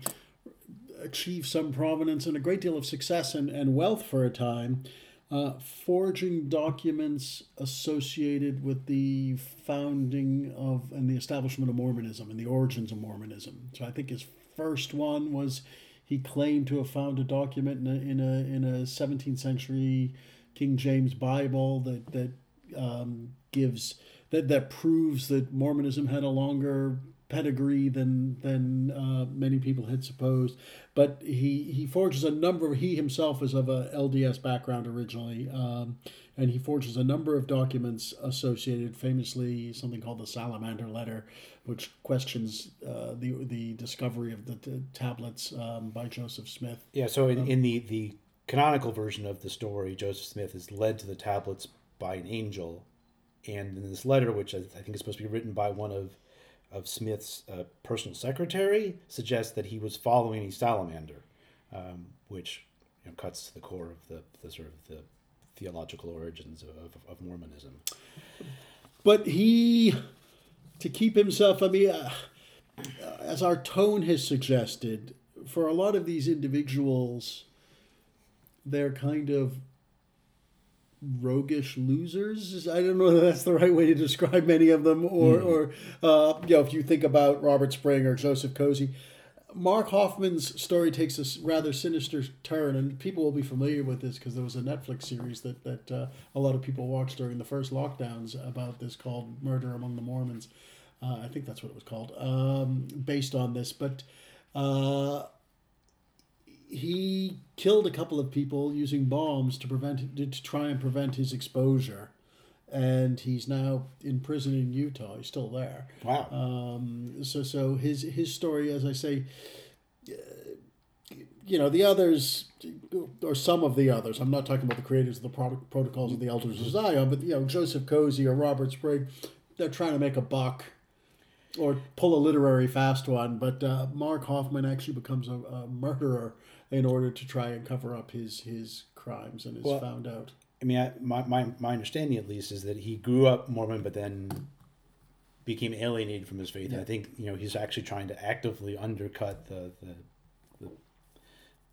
achieved some prominence and a great deal of success and, and wealth for a time, uh, forging documents associated with the founding of and the establishment of Mormonism and the origins of Mormonism. So I think his first one was he claimed to have found a document in a in a, in a seventeenth century King James Bible that that. Um, gives that, that proves that Mormonism had a longer pedigree than than uh, many people had supposed. But he he forges a number. He himself is of a L D S background originally, um, and he forges a number of documents associated, famously something called the Salamander Letter, which questions uh, the the discovery of the t- tablets um, by Joseph Smith. Yeah. So in, um, in the the canonical version of the story, Joseph Smith is led to the tablets by an angel, and in this letter, which I, I think is supposed to be written by one of of Smith's uh, personal secretary, suggests that he was following a salamander, um, which you know, cuts to the core of the, the sort of the theological origins of, of, of Mormonism. But he, to keep himself, I mean, uh, as our tone has suggested, for a lot of these individuals, they're kind of roguish losers. I don't know if that's the right way to describe many of them. Or, mm. or uh, you know, if you think about Robert Spring or Joseph Cosey, Mark Hoffman's story takes a rather sinister turn, and people will be familiar with this because there was a Netflix series that that uh, a lot of people watched during the first lockdowns about this called Murder Among the Mormons. Uh, I think that's what it was called, um, based on this. But uh, he killed a couple of people using bombs to prevent to try and prevent his exposure, and he's now in prison in Utah. He's still there. Wow. Um, so so his his story, as I say, uh, you know, the others, or some of the others. I'm not talking about the creators of the product, Protocols of the Elders of Zion, but you know, Joseph Cosey or Robert Sprig, they're trying to make a buck or pull a literary fast one. But uh, Mark Hoffman actually becomes a, a murderer in order to try and cover up his his crimes, and is well, found out. I mean, I, my, my my understanding, at least, is that he grew up Mormon, but then became alienated from his faith. Yeah. And I think, you know, he's actually trying to actively undercut the the the,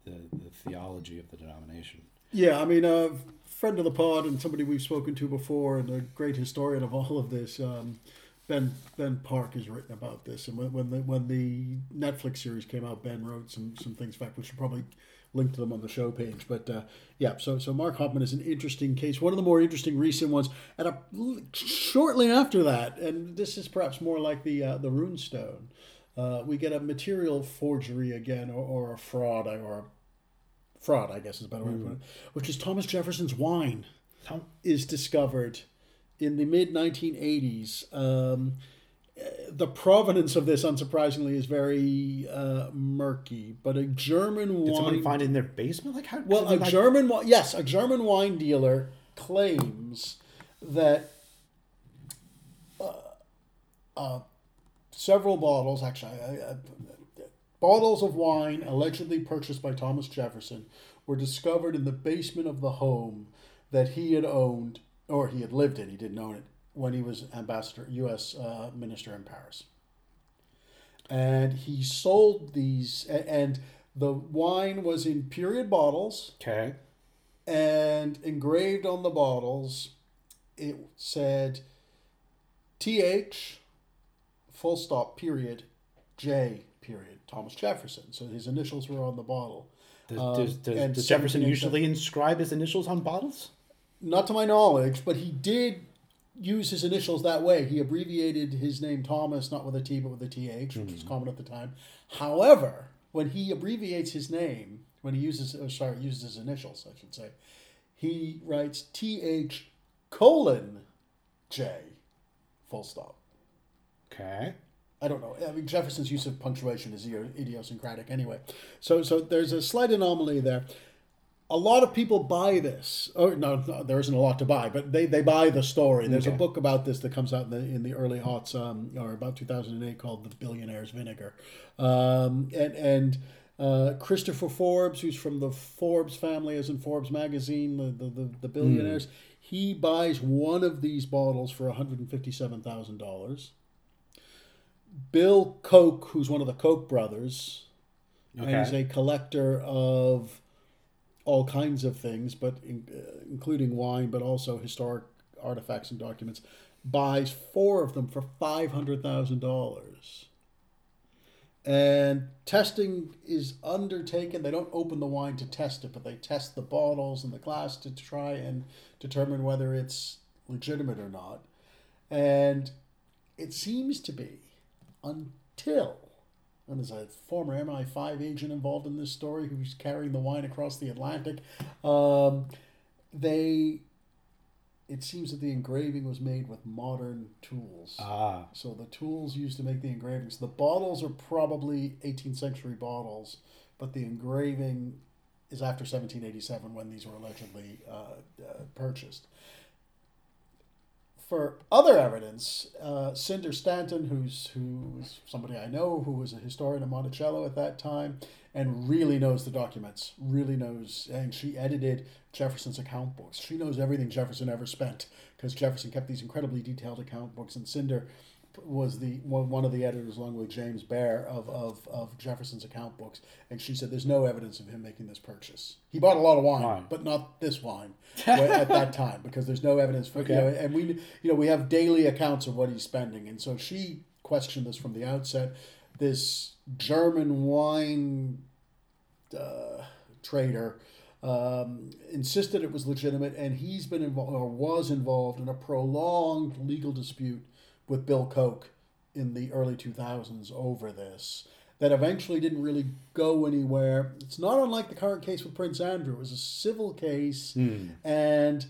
the, the theology of the denomination. Yeah, I mean, a friend of the pod and somebody we've spoken to before, and a great historian of all of this, um, Ben Ben Park has written about this, and when the when the Netflix series came out, Ben wrote some some things. In fact, we should probably link to them on the show page. But uh, yeah, so so Mark Hoffman is an interesting case, one of the more interesting recent ones. And a, shortly after that, and this is perhaps more like the uh, the Runestone, uh, we get a material forgery again, or, or a fraud, or a fraud, I guess is a better way to put it, which is Thomas Jefferson's wine Tom? is discovered in the mid nineteen eighties. Um, the provenance of this, unsurprisingly, is very uh, murky. But a German wine... Did someone find it in their basement? Like how? Well, a like... German wine... Yes, a German wine dealer claims that uh, uh, several bottles, actually, uh, bottles of wine allegedly purchased by Thomas Jefferson were discovered in the basement of the home that he had owned, or he had lived in, he didn't own it, when he was ambassador, U S uh, minister in Paris. And he sold these, and the wine was in period bottles. Okay. And engraved on the bottles, it said T H, full stop, period, J, period, Thomas Jefferson. So his initials were on the bottle. Does, um, does, does, does Jefferson usually inscribe his initials on bottles? Not to my knowledge, but he did use his initials that way. He abbreviated his name Thomas, not with a T, but with a T H, which mm-hmm. was common at the time. However, when he abbreviates his name, when he uses, oh, sorry, uses his initials, I should say, he writes T H colon J, full stop. Okay. I don't know. I mean, Jefferson's use of punctuation is idiosyncratic anyway. So, so there's a slight anomaly there. A lot of people buy this. Oh no, no, there isn't a lot to buy, but they, they buy the story. There's okay. a book about this that comes out in the in the early aughts, um, or about two thousand eight, called "The Billionaire's Vinegar," um, and and uh, Christopher Forbes, who's from the Forbes family, as in Forbes magazine, the the, the, the billionaires, mm. he buys one of these bottles for one hundred fifty-seven thousand dollars. Bill Koch, who's one of the Koch brothers, okay. and is a collector of all kinds of things, but in, uh, including wine, but also historic artifacts and documents, buys four of them for five hundred thousand dollars. And testing is undertaken. They don't open the wine to test it, but they test the bottles and the glass to try and determine whether it's legitimate or not. And it seems to be until, and there's a former M I five agent involved in this story who's carrying the wine across the Atlantic, um, they, it seems that the engraving was made with modern tools. Ah. So the tools used to make the engravings. The bottles are probably eighteenth century bottles, but the engraving is after seventeen eighty-seven when these were allegedly uh, uh, purchased. For other evidence, uh, Cinder Stanton, who's who's somebody I know, who was a historian in Monticello at that time, and really knows the documents, really knows, and she edited Jefferson's account books. She knows everything Jefferson ever spent, because Jefferson kept these incredibly detailed account books, and Cinder was the one of the editors, along with James Baer, of, of, of Jefferson's account books, and she said there's no evidence of him making this purchase. He bought a lot of wine, wine. but not this wine at that time, because there's no evidence for okay. you know, and we you know we have daily accounts of what he's spending, and so she questioned this from the outset. This German wine uh, trader Um, insisted it was legitimate, and he's been involved or was involved in a prolonged legal dispute with Bill Koch in the early two thousands over this that eventually didn't really go anywhere. It's not unlike the current case with Prince Andrew. It was a civil case, mm. and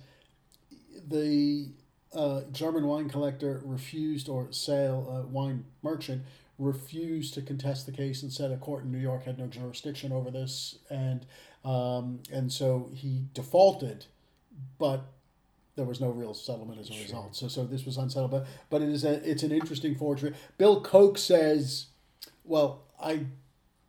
the uh, German wine collector refused, or sale uh, wine merchant refused to contest the case and said a court in New York had no jurisdiction over this, and um, and so he defaulted, but there was no real settlement as a sure. result. So so this was unsettled, but, but it is a, it's an interesting forgery. Bill Koch says, well, I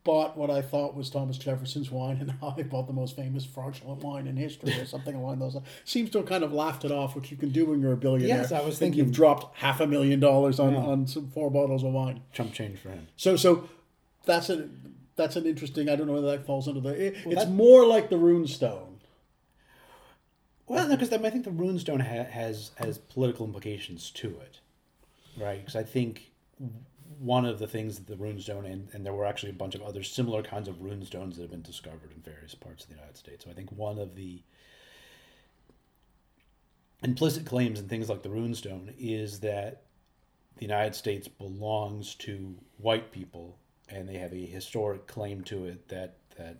bought what I thought was Thomas Jefferson's wine, and I bought the most famous fraudulent wine in history, or something along those lines. Seems to have kind of laughed it off, which you can do when you're a billionaire. Yes, I was thinking. You've dropped half a million dollars on, yeah. on some four bottles of wine. Chump change for him. So, so that's, a, that's an interesting, I don't know whether that falls under the... It, well, it's more like the runestone. Well, no, because I think the runestone ha- has, has political implications to it, right? Because I think... one of the things that the runestone, and, and there were actually a bunch of other similar kinds of runestones that have been discovered in various parts of the United States. So I think one of the implicit claims in things like the runestone is that the United States belongs to white people, and they have a historic claim to it that that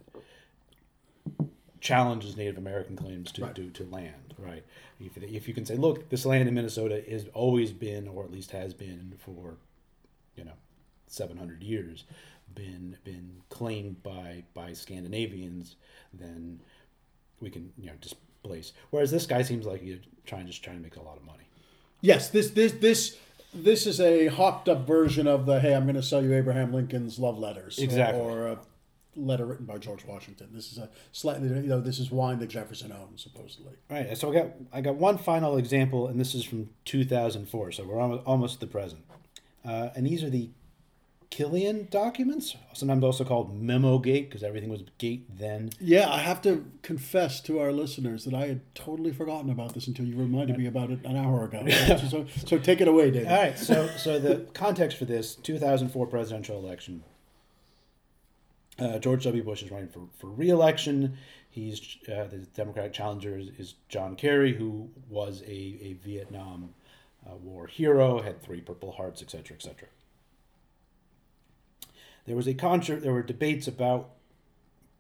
challenges Native American claims to, right. to, to land, right? If, if you can say, look, this land in Minnesota has always been, or at least has been for... you know, seven hundred years, been been claimed by by Scandinavians, then we can, you know, displace. Whereas this guy seems like he's trying just trying to make a lot of money. Yes, this this this this is a hopped up version of the, hey, I'm going to sell you Abraham Lincoln's love letters, exactly, or, or a letter written by George Washington. This is a slightly, you know, this is wine that Jefferson owned, supposedly. All right. So I got I got one final example, and this is from two thousand four. So we're almost almost to the present. Uh, and these are the Killian documents, sometimes also called Memo Gate, because everything was Gate then. Yeah, I have to confess to our listeners that I had totally forgotten about this until you reminded me about it an hour ago. so, so take it away, David. All right, so so the context for this, two thousand four presidential election. Uh, George W. Bush is running for, for re-election. He's uh, the Democratic challenger is, is John Kerry, who was a, a Vietnam Uh, war hero, had three Purple Hearts, et cetera, et cetera. There was a concert. There were debates about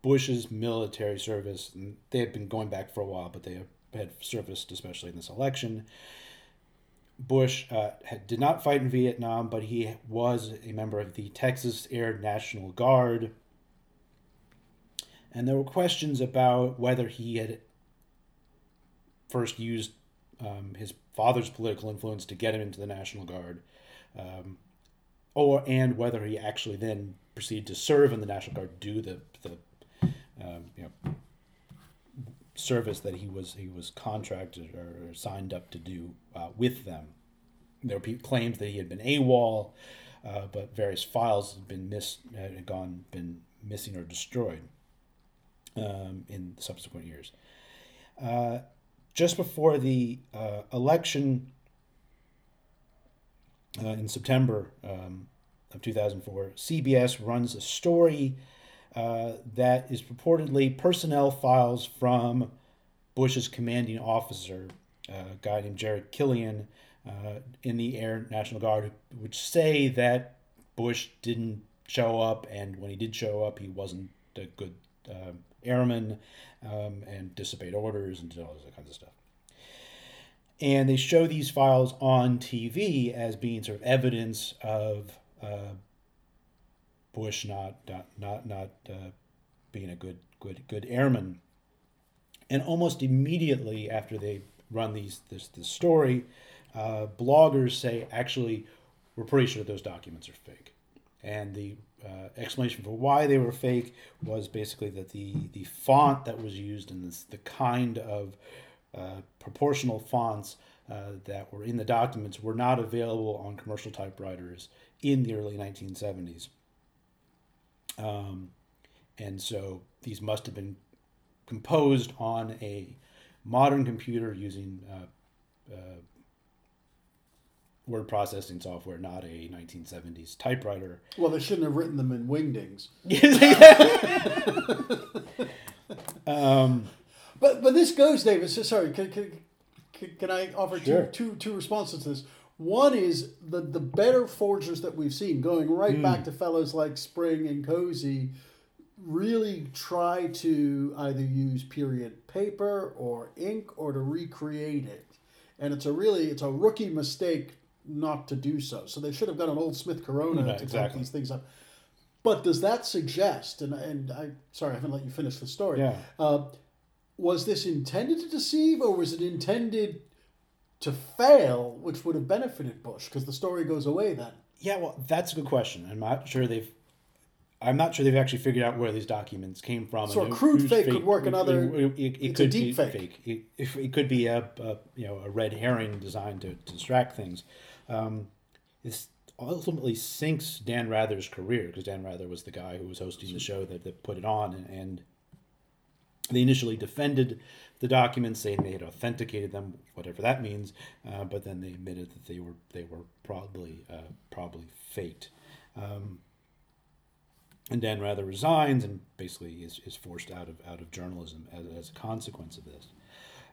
Bush's military service, and they had been going back for a while, but they had surfaced, especially in this election. Bush uh, had, did not fight in Vietnam, but he was a member of the Texas Air National Guard, and there were questions about whether he had first used um, his father's political influence to get him into the National Guard, um, or and whether he actually then proceeded to serve in the National Guard, do the the um, you know, service that he was he was contracted or signed up to do uh, with them. There were claims that he had been AWOL, uh, but various files had been mis had gone been missing or destroyed um, in subsequent years. Uh, Just before the uh, election uh, in September um, of two thousand four, C B S runs a story uh, that is purportedly personnel files from Bush's commanding officer, uh, a guy named Jared Killian, uh, in the Air National Guard, which say that Bush didn't show up, and when he did show up, he wasn't a good uh, airman, um, and disobeyed orders and did all those kinds of stuff. And they show these files on T V as being sort of evidence of uh, Bush not not not not uh, being a good good good airman. And almost immediately after they run these this this story, uh, bloggers say, actually, we're pretty sure those documents are fake. And the uh, explanation for why they were fake was basically that the the font that was used and this, the kind of Uh, proportional fonts uh, that were in the documents were not available on commercial typewriters in the early nineteen seventies. Um, and so these must have been composed on a modern computer using uh, uh, word processing software, not a nineteen seventies typewriter. Well, they shouldn't have written them in wingdings. um But but this goes, David, so sorry, can, can, can I offer sure. two, two, two responses to this? One is the, the better forgers that we've seen, going right mm. back to fellows like Spring and Cozy, really try to either use period paper or ink or to recreate it. And it's a really, it's a rookie mistake not to do so. So they should have got an old Smith Corona no, to exactly. type these things up. But does that suggest, and, and I sorry, I haven't let you finish the story. Yeah. Uh, Was this intended to deceive, or was it intended to fail, which would have benefited Bush? Because the story goes away then. Yeah, well, that's a good question. I'm not sure they've. I'm not sure they've actually figured out where these documents came from. So and a crude fake, fake could work. Another. It, it, it it's could a deep be fake. fake. It, it could be a, a you know a red herring designed to, to distract things. Um, this ultimately sinks Dan Rather's career, because Dan Rather was the guy who was hosting the show that, that put it on, and. and They initially defended the documents, saying they had authenticated them, whatever that means, uh, but then they admitted that they were they were probably uh, probably faked. Um, and Dan Rather resigns and basically is, is forced out of out of journalism as, as a consequence of this.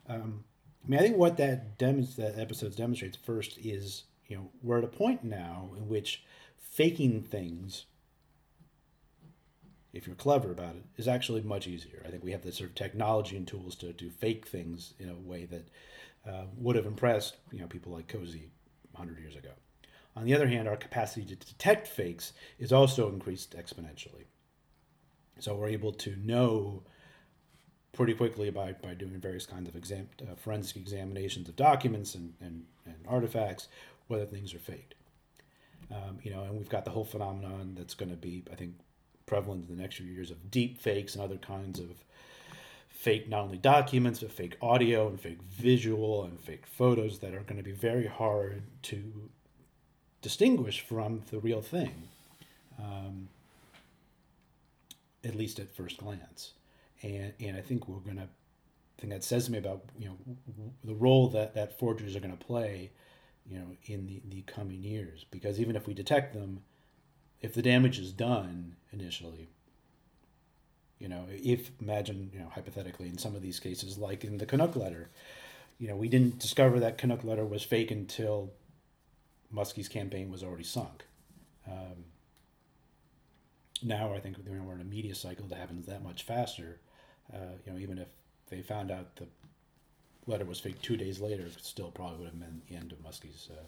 Um, I mean, I think what that dem- that episode demonstrates first is, you know, we're at a point now in which faking things, if you're clever about it, is actually much easier. I think we have the sort of technology and tools to do to fake things in a way that uh, would have impressed, you know, people like Cozy one hundred years ago. On the other hand, our capacity to detect fakes is also increased exponentially. So we're able to know pretty quickly by, by doing various kinds of exam, uh, forensic examinations of documents and, and, and artifacts whether things are faked. Um, you know, and we've got the whole phenomenon that's going to be, I think, prevalent in the next few years of deep fakes and other kinds of fake, not only documents, but fake audio and fake visual and fake photos that are going to be very hard to distinguish from the real thing, um, at least at first glance. And and I think we're going to, I think that says to me about, you know, the role that, that forgers are going to play, you know, in the, the coming years, because even if we detect them, if the damage is done initially, you know, if imagine, you know, hypothetically in some of these cases, like in the Canuck letter, you know, we didn't discover that Canuck letter was fake until Muskie's campaign was already sunk. Um, now I think we're in a media cycle that happens that much faster. Uh, you know, even if they found out the letter was fake two days later, it still probably would have been the end of Muskie's uh,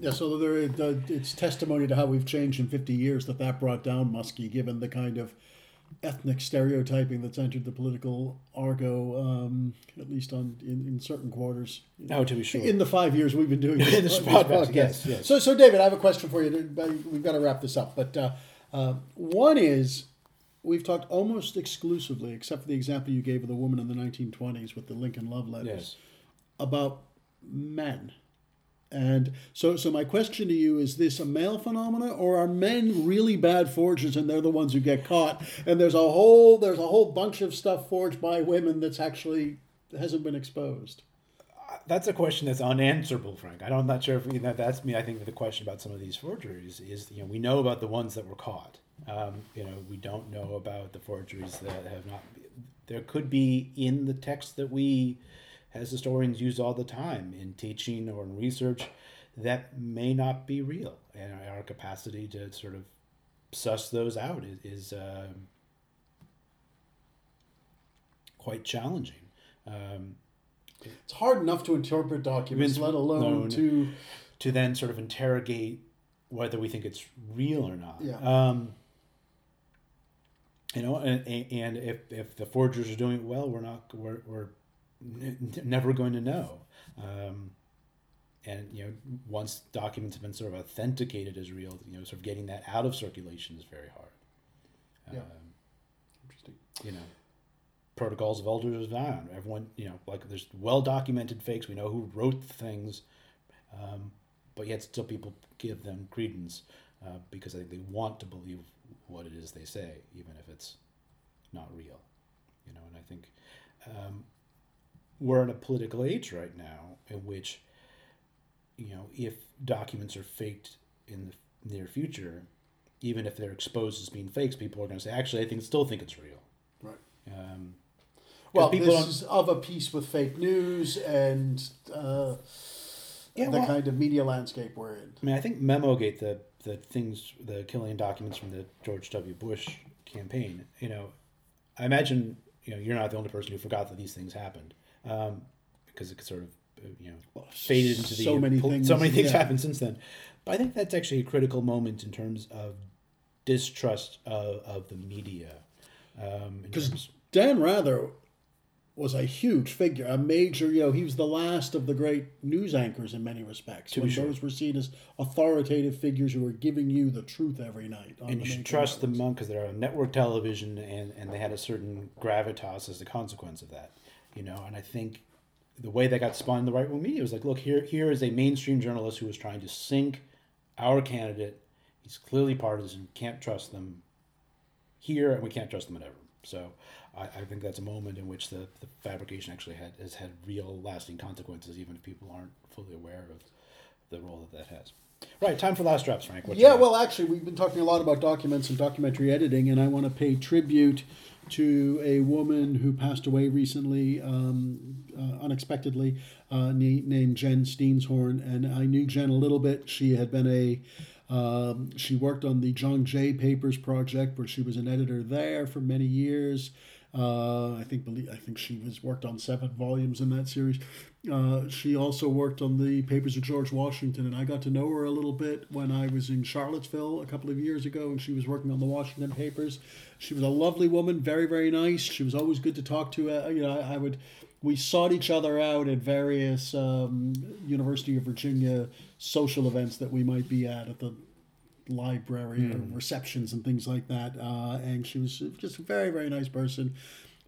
Yeah, so there, uh, it's testimony to how we've changed in fifty years that that brought down Muskie, given the kind of ethnic stereotyping that's entered the political argo, um, at least on in, in certain quarters. No, to be sure. In the five years we've been doing this, this podcast. Yes, yes. So, so David, I have a question for you. We've got to wrap this up. But uh, uh, one is, we've talked almost exclusively, except for the example you gave of the woman in the nineteen twenties with the Lincoln love letters, yes. about men. And so, so my question to you is: this a male phenomena, or are men really bad forgers, and they're the ones who get caught? And there's a whole there's a whole bunch of stuff forged by women that's actually hasn't been exposed. That's a question that's unanswerable, Frank. I don't, I'm not sure if you know, that's me. I think the question about some of these forgeries is: you know, we know about the ones that were caught. Um, you know, we don't know about the forgeries that have not. There could be in the text that we, as historians, use all the time in teaching or in research, that may not be real, and our capacity to sort of suss those out is, is um, quite challenging. Um, it's hard enough to interpret documents, let alone to to then sort of interrogate whether we think it's real or not. Yeah. Um, you know, and, and if, if the forgers are doing it well, we're not we're we're never going to know. Um, and you know, once documents have been sort of authenticated as real, you know, sort of getting that out of circulation is very hard. Yeah. Um, Interesting. You know. Protocols of Elders of Zion. Everyone, you know, like there's well-documented fakes. We know who wrote things, um, but yet still people give them credence uh, because I think they want to believe what it is they say, even if it's not real. You know, and I think um, we're in a political age right now in which, you know, if documents are faked in the near future, even if they're exposed as being fakes, people are going to say, actually, I think still think it's real. Right. Um, Well, this don't... is of a piece with fake news and uh, yeah, the well, kind of media landscape we're in. I mean, I think Memogate, the the things, the killing documents from the George W. Bush campaign. You know, I imagine you know you're not the only person who forgot that these things happened um, because it sort of you know well, faded into the so many pol- things so many things yeah. happened since then. But I think that's actually a critical moment in terms of distrust of, of the media. Because um, Dan Rather was a huge figure, a major, you know, he was the last of the great news anchors in many respects. To when sure. Those were seen as authoritative figures who were giving you the truth every night. On and the you should trust networks. Them because they're on network television and, and they had a certain gravitas as a consequence of that, you know, and I think the way that got spun in the right-wing media was like, look, here here is a mainstream journalist who was trying to sink our candidate. He's clearly partisan, can't trust them here, and we can't trust them at ever. So I, I think that's a moment in which the, the fabrication actually had has had real lasting consequences, even if people aren't fully aware of the role that that has. Right, time for last drops, Frank. What's yeah, well, actually, we've been talking a lot about documents and documentary editing, and I want to pay tribute to a woman who passed away recently, um, uh, unexpectedly, uh, named Jen Steenshorn. And I knew Jen a little bit. She had been a... Um, she worked on the John Jay Papers project, where she was an editor there for many years. Uh, I think I think she was worked on seven volumes in that series. Uh, she also worked on the Papers of George Washington, and I got to know her a little bit when I was in Charlottesville a couple of years ago, and she was working on the Washington Papers. She was a lovely woman, very, very nice. She was always good to talk to. Uh, you know, I, I would. We sought each other out at various um, University of Virginia social events that we might be at, at the library mm. or receptions and things like that. Uh, and she was just a very, very nice person.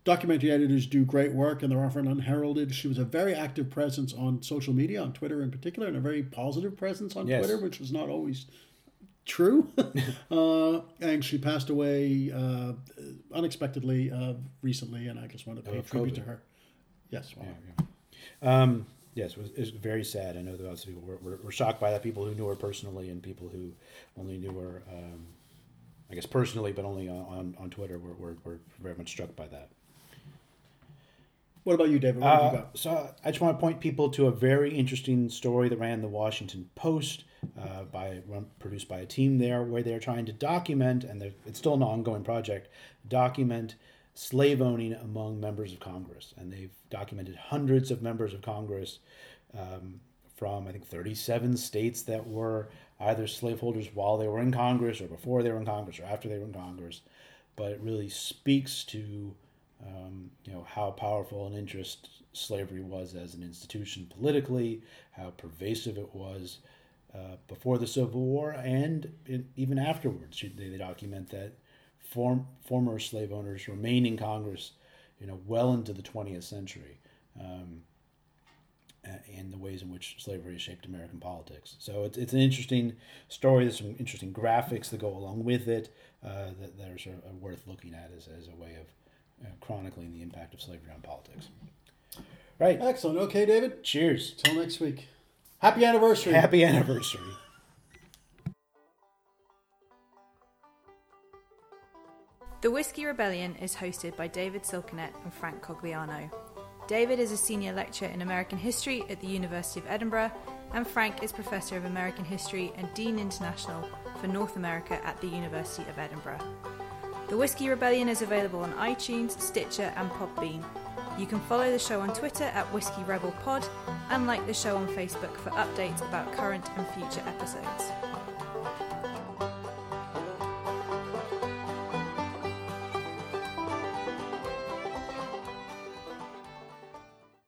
Documentary editors do great work, and they're often unheralded. She was a very active presence on social media, on Twitter in particular, and a very positive presence on yes. Twitter, which was not always true. uh, and she passed away uh, unexpectedly uh, recently, and I just want to pay tribute to her. Yes. Wow. Yeah, yeah. Um, yes, it was, it was very sad. I know that lots of people were, were, were shocked by that, people who knew her personally and people who only knew her, um, I guess, personally, but only on, on, on Twitter were, were, were very much struck by that. What about you, David? What uh, have you got? So I just want to point people to a very interesting story that ran in the Washington Post, uh, by produced by a team there, where they're trying to document, and it's still an ongoing project, document slave owning among members of Congress, and they've documented hundreds of members of Congress um, from I think thirty-seven states that were either slaveholders while they were in Congress, or before they were in Congress, or after they were in Congress. But it really speaks to um, you know how powerful an interest slavery was as an institution politically, how pervasive it was uh, before the Civil War, and it, even afterwards. They, they document that. Form, former slave owners remain in Congress, you know, well into the twentieth century, um, and the ways in which slavery shaped American politics. So it's it's an interesting story. There's some interesting graphics that go along with it uh, that, that are sort of worth looking at as, as a way of uh, chronicling the impact of slavery on politics. Right. Excellent. Okay, David. Cheers. Till next week. Happy anniversary. Happy anniversary. The Whiskey Rebellion is hosted by David Silken and Frank Cogliano. David is a senior lecturer in American history at the University of Edinburgh, and Frank is Professor of American History and Dean International for North America at the University of Edinburgh. The Whiskey Rebellion is available on iTunes, Stitcher and Podbean. You can follow the show on Twitter at Whiskey Rebel Pod and like the show on Facebook for updates about current and future episodes.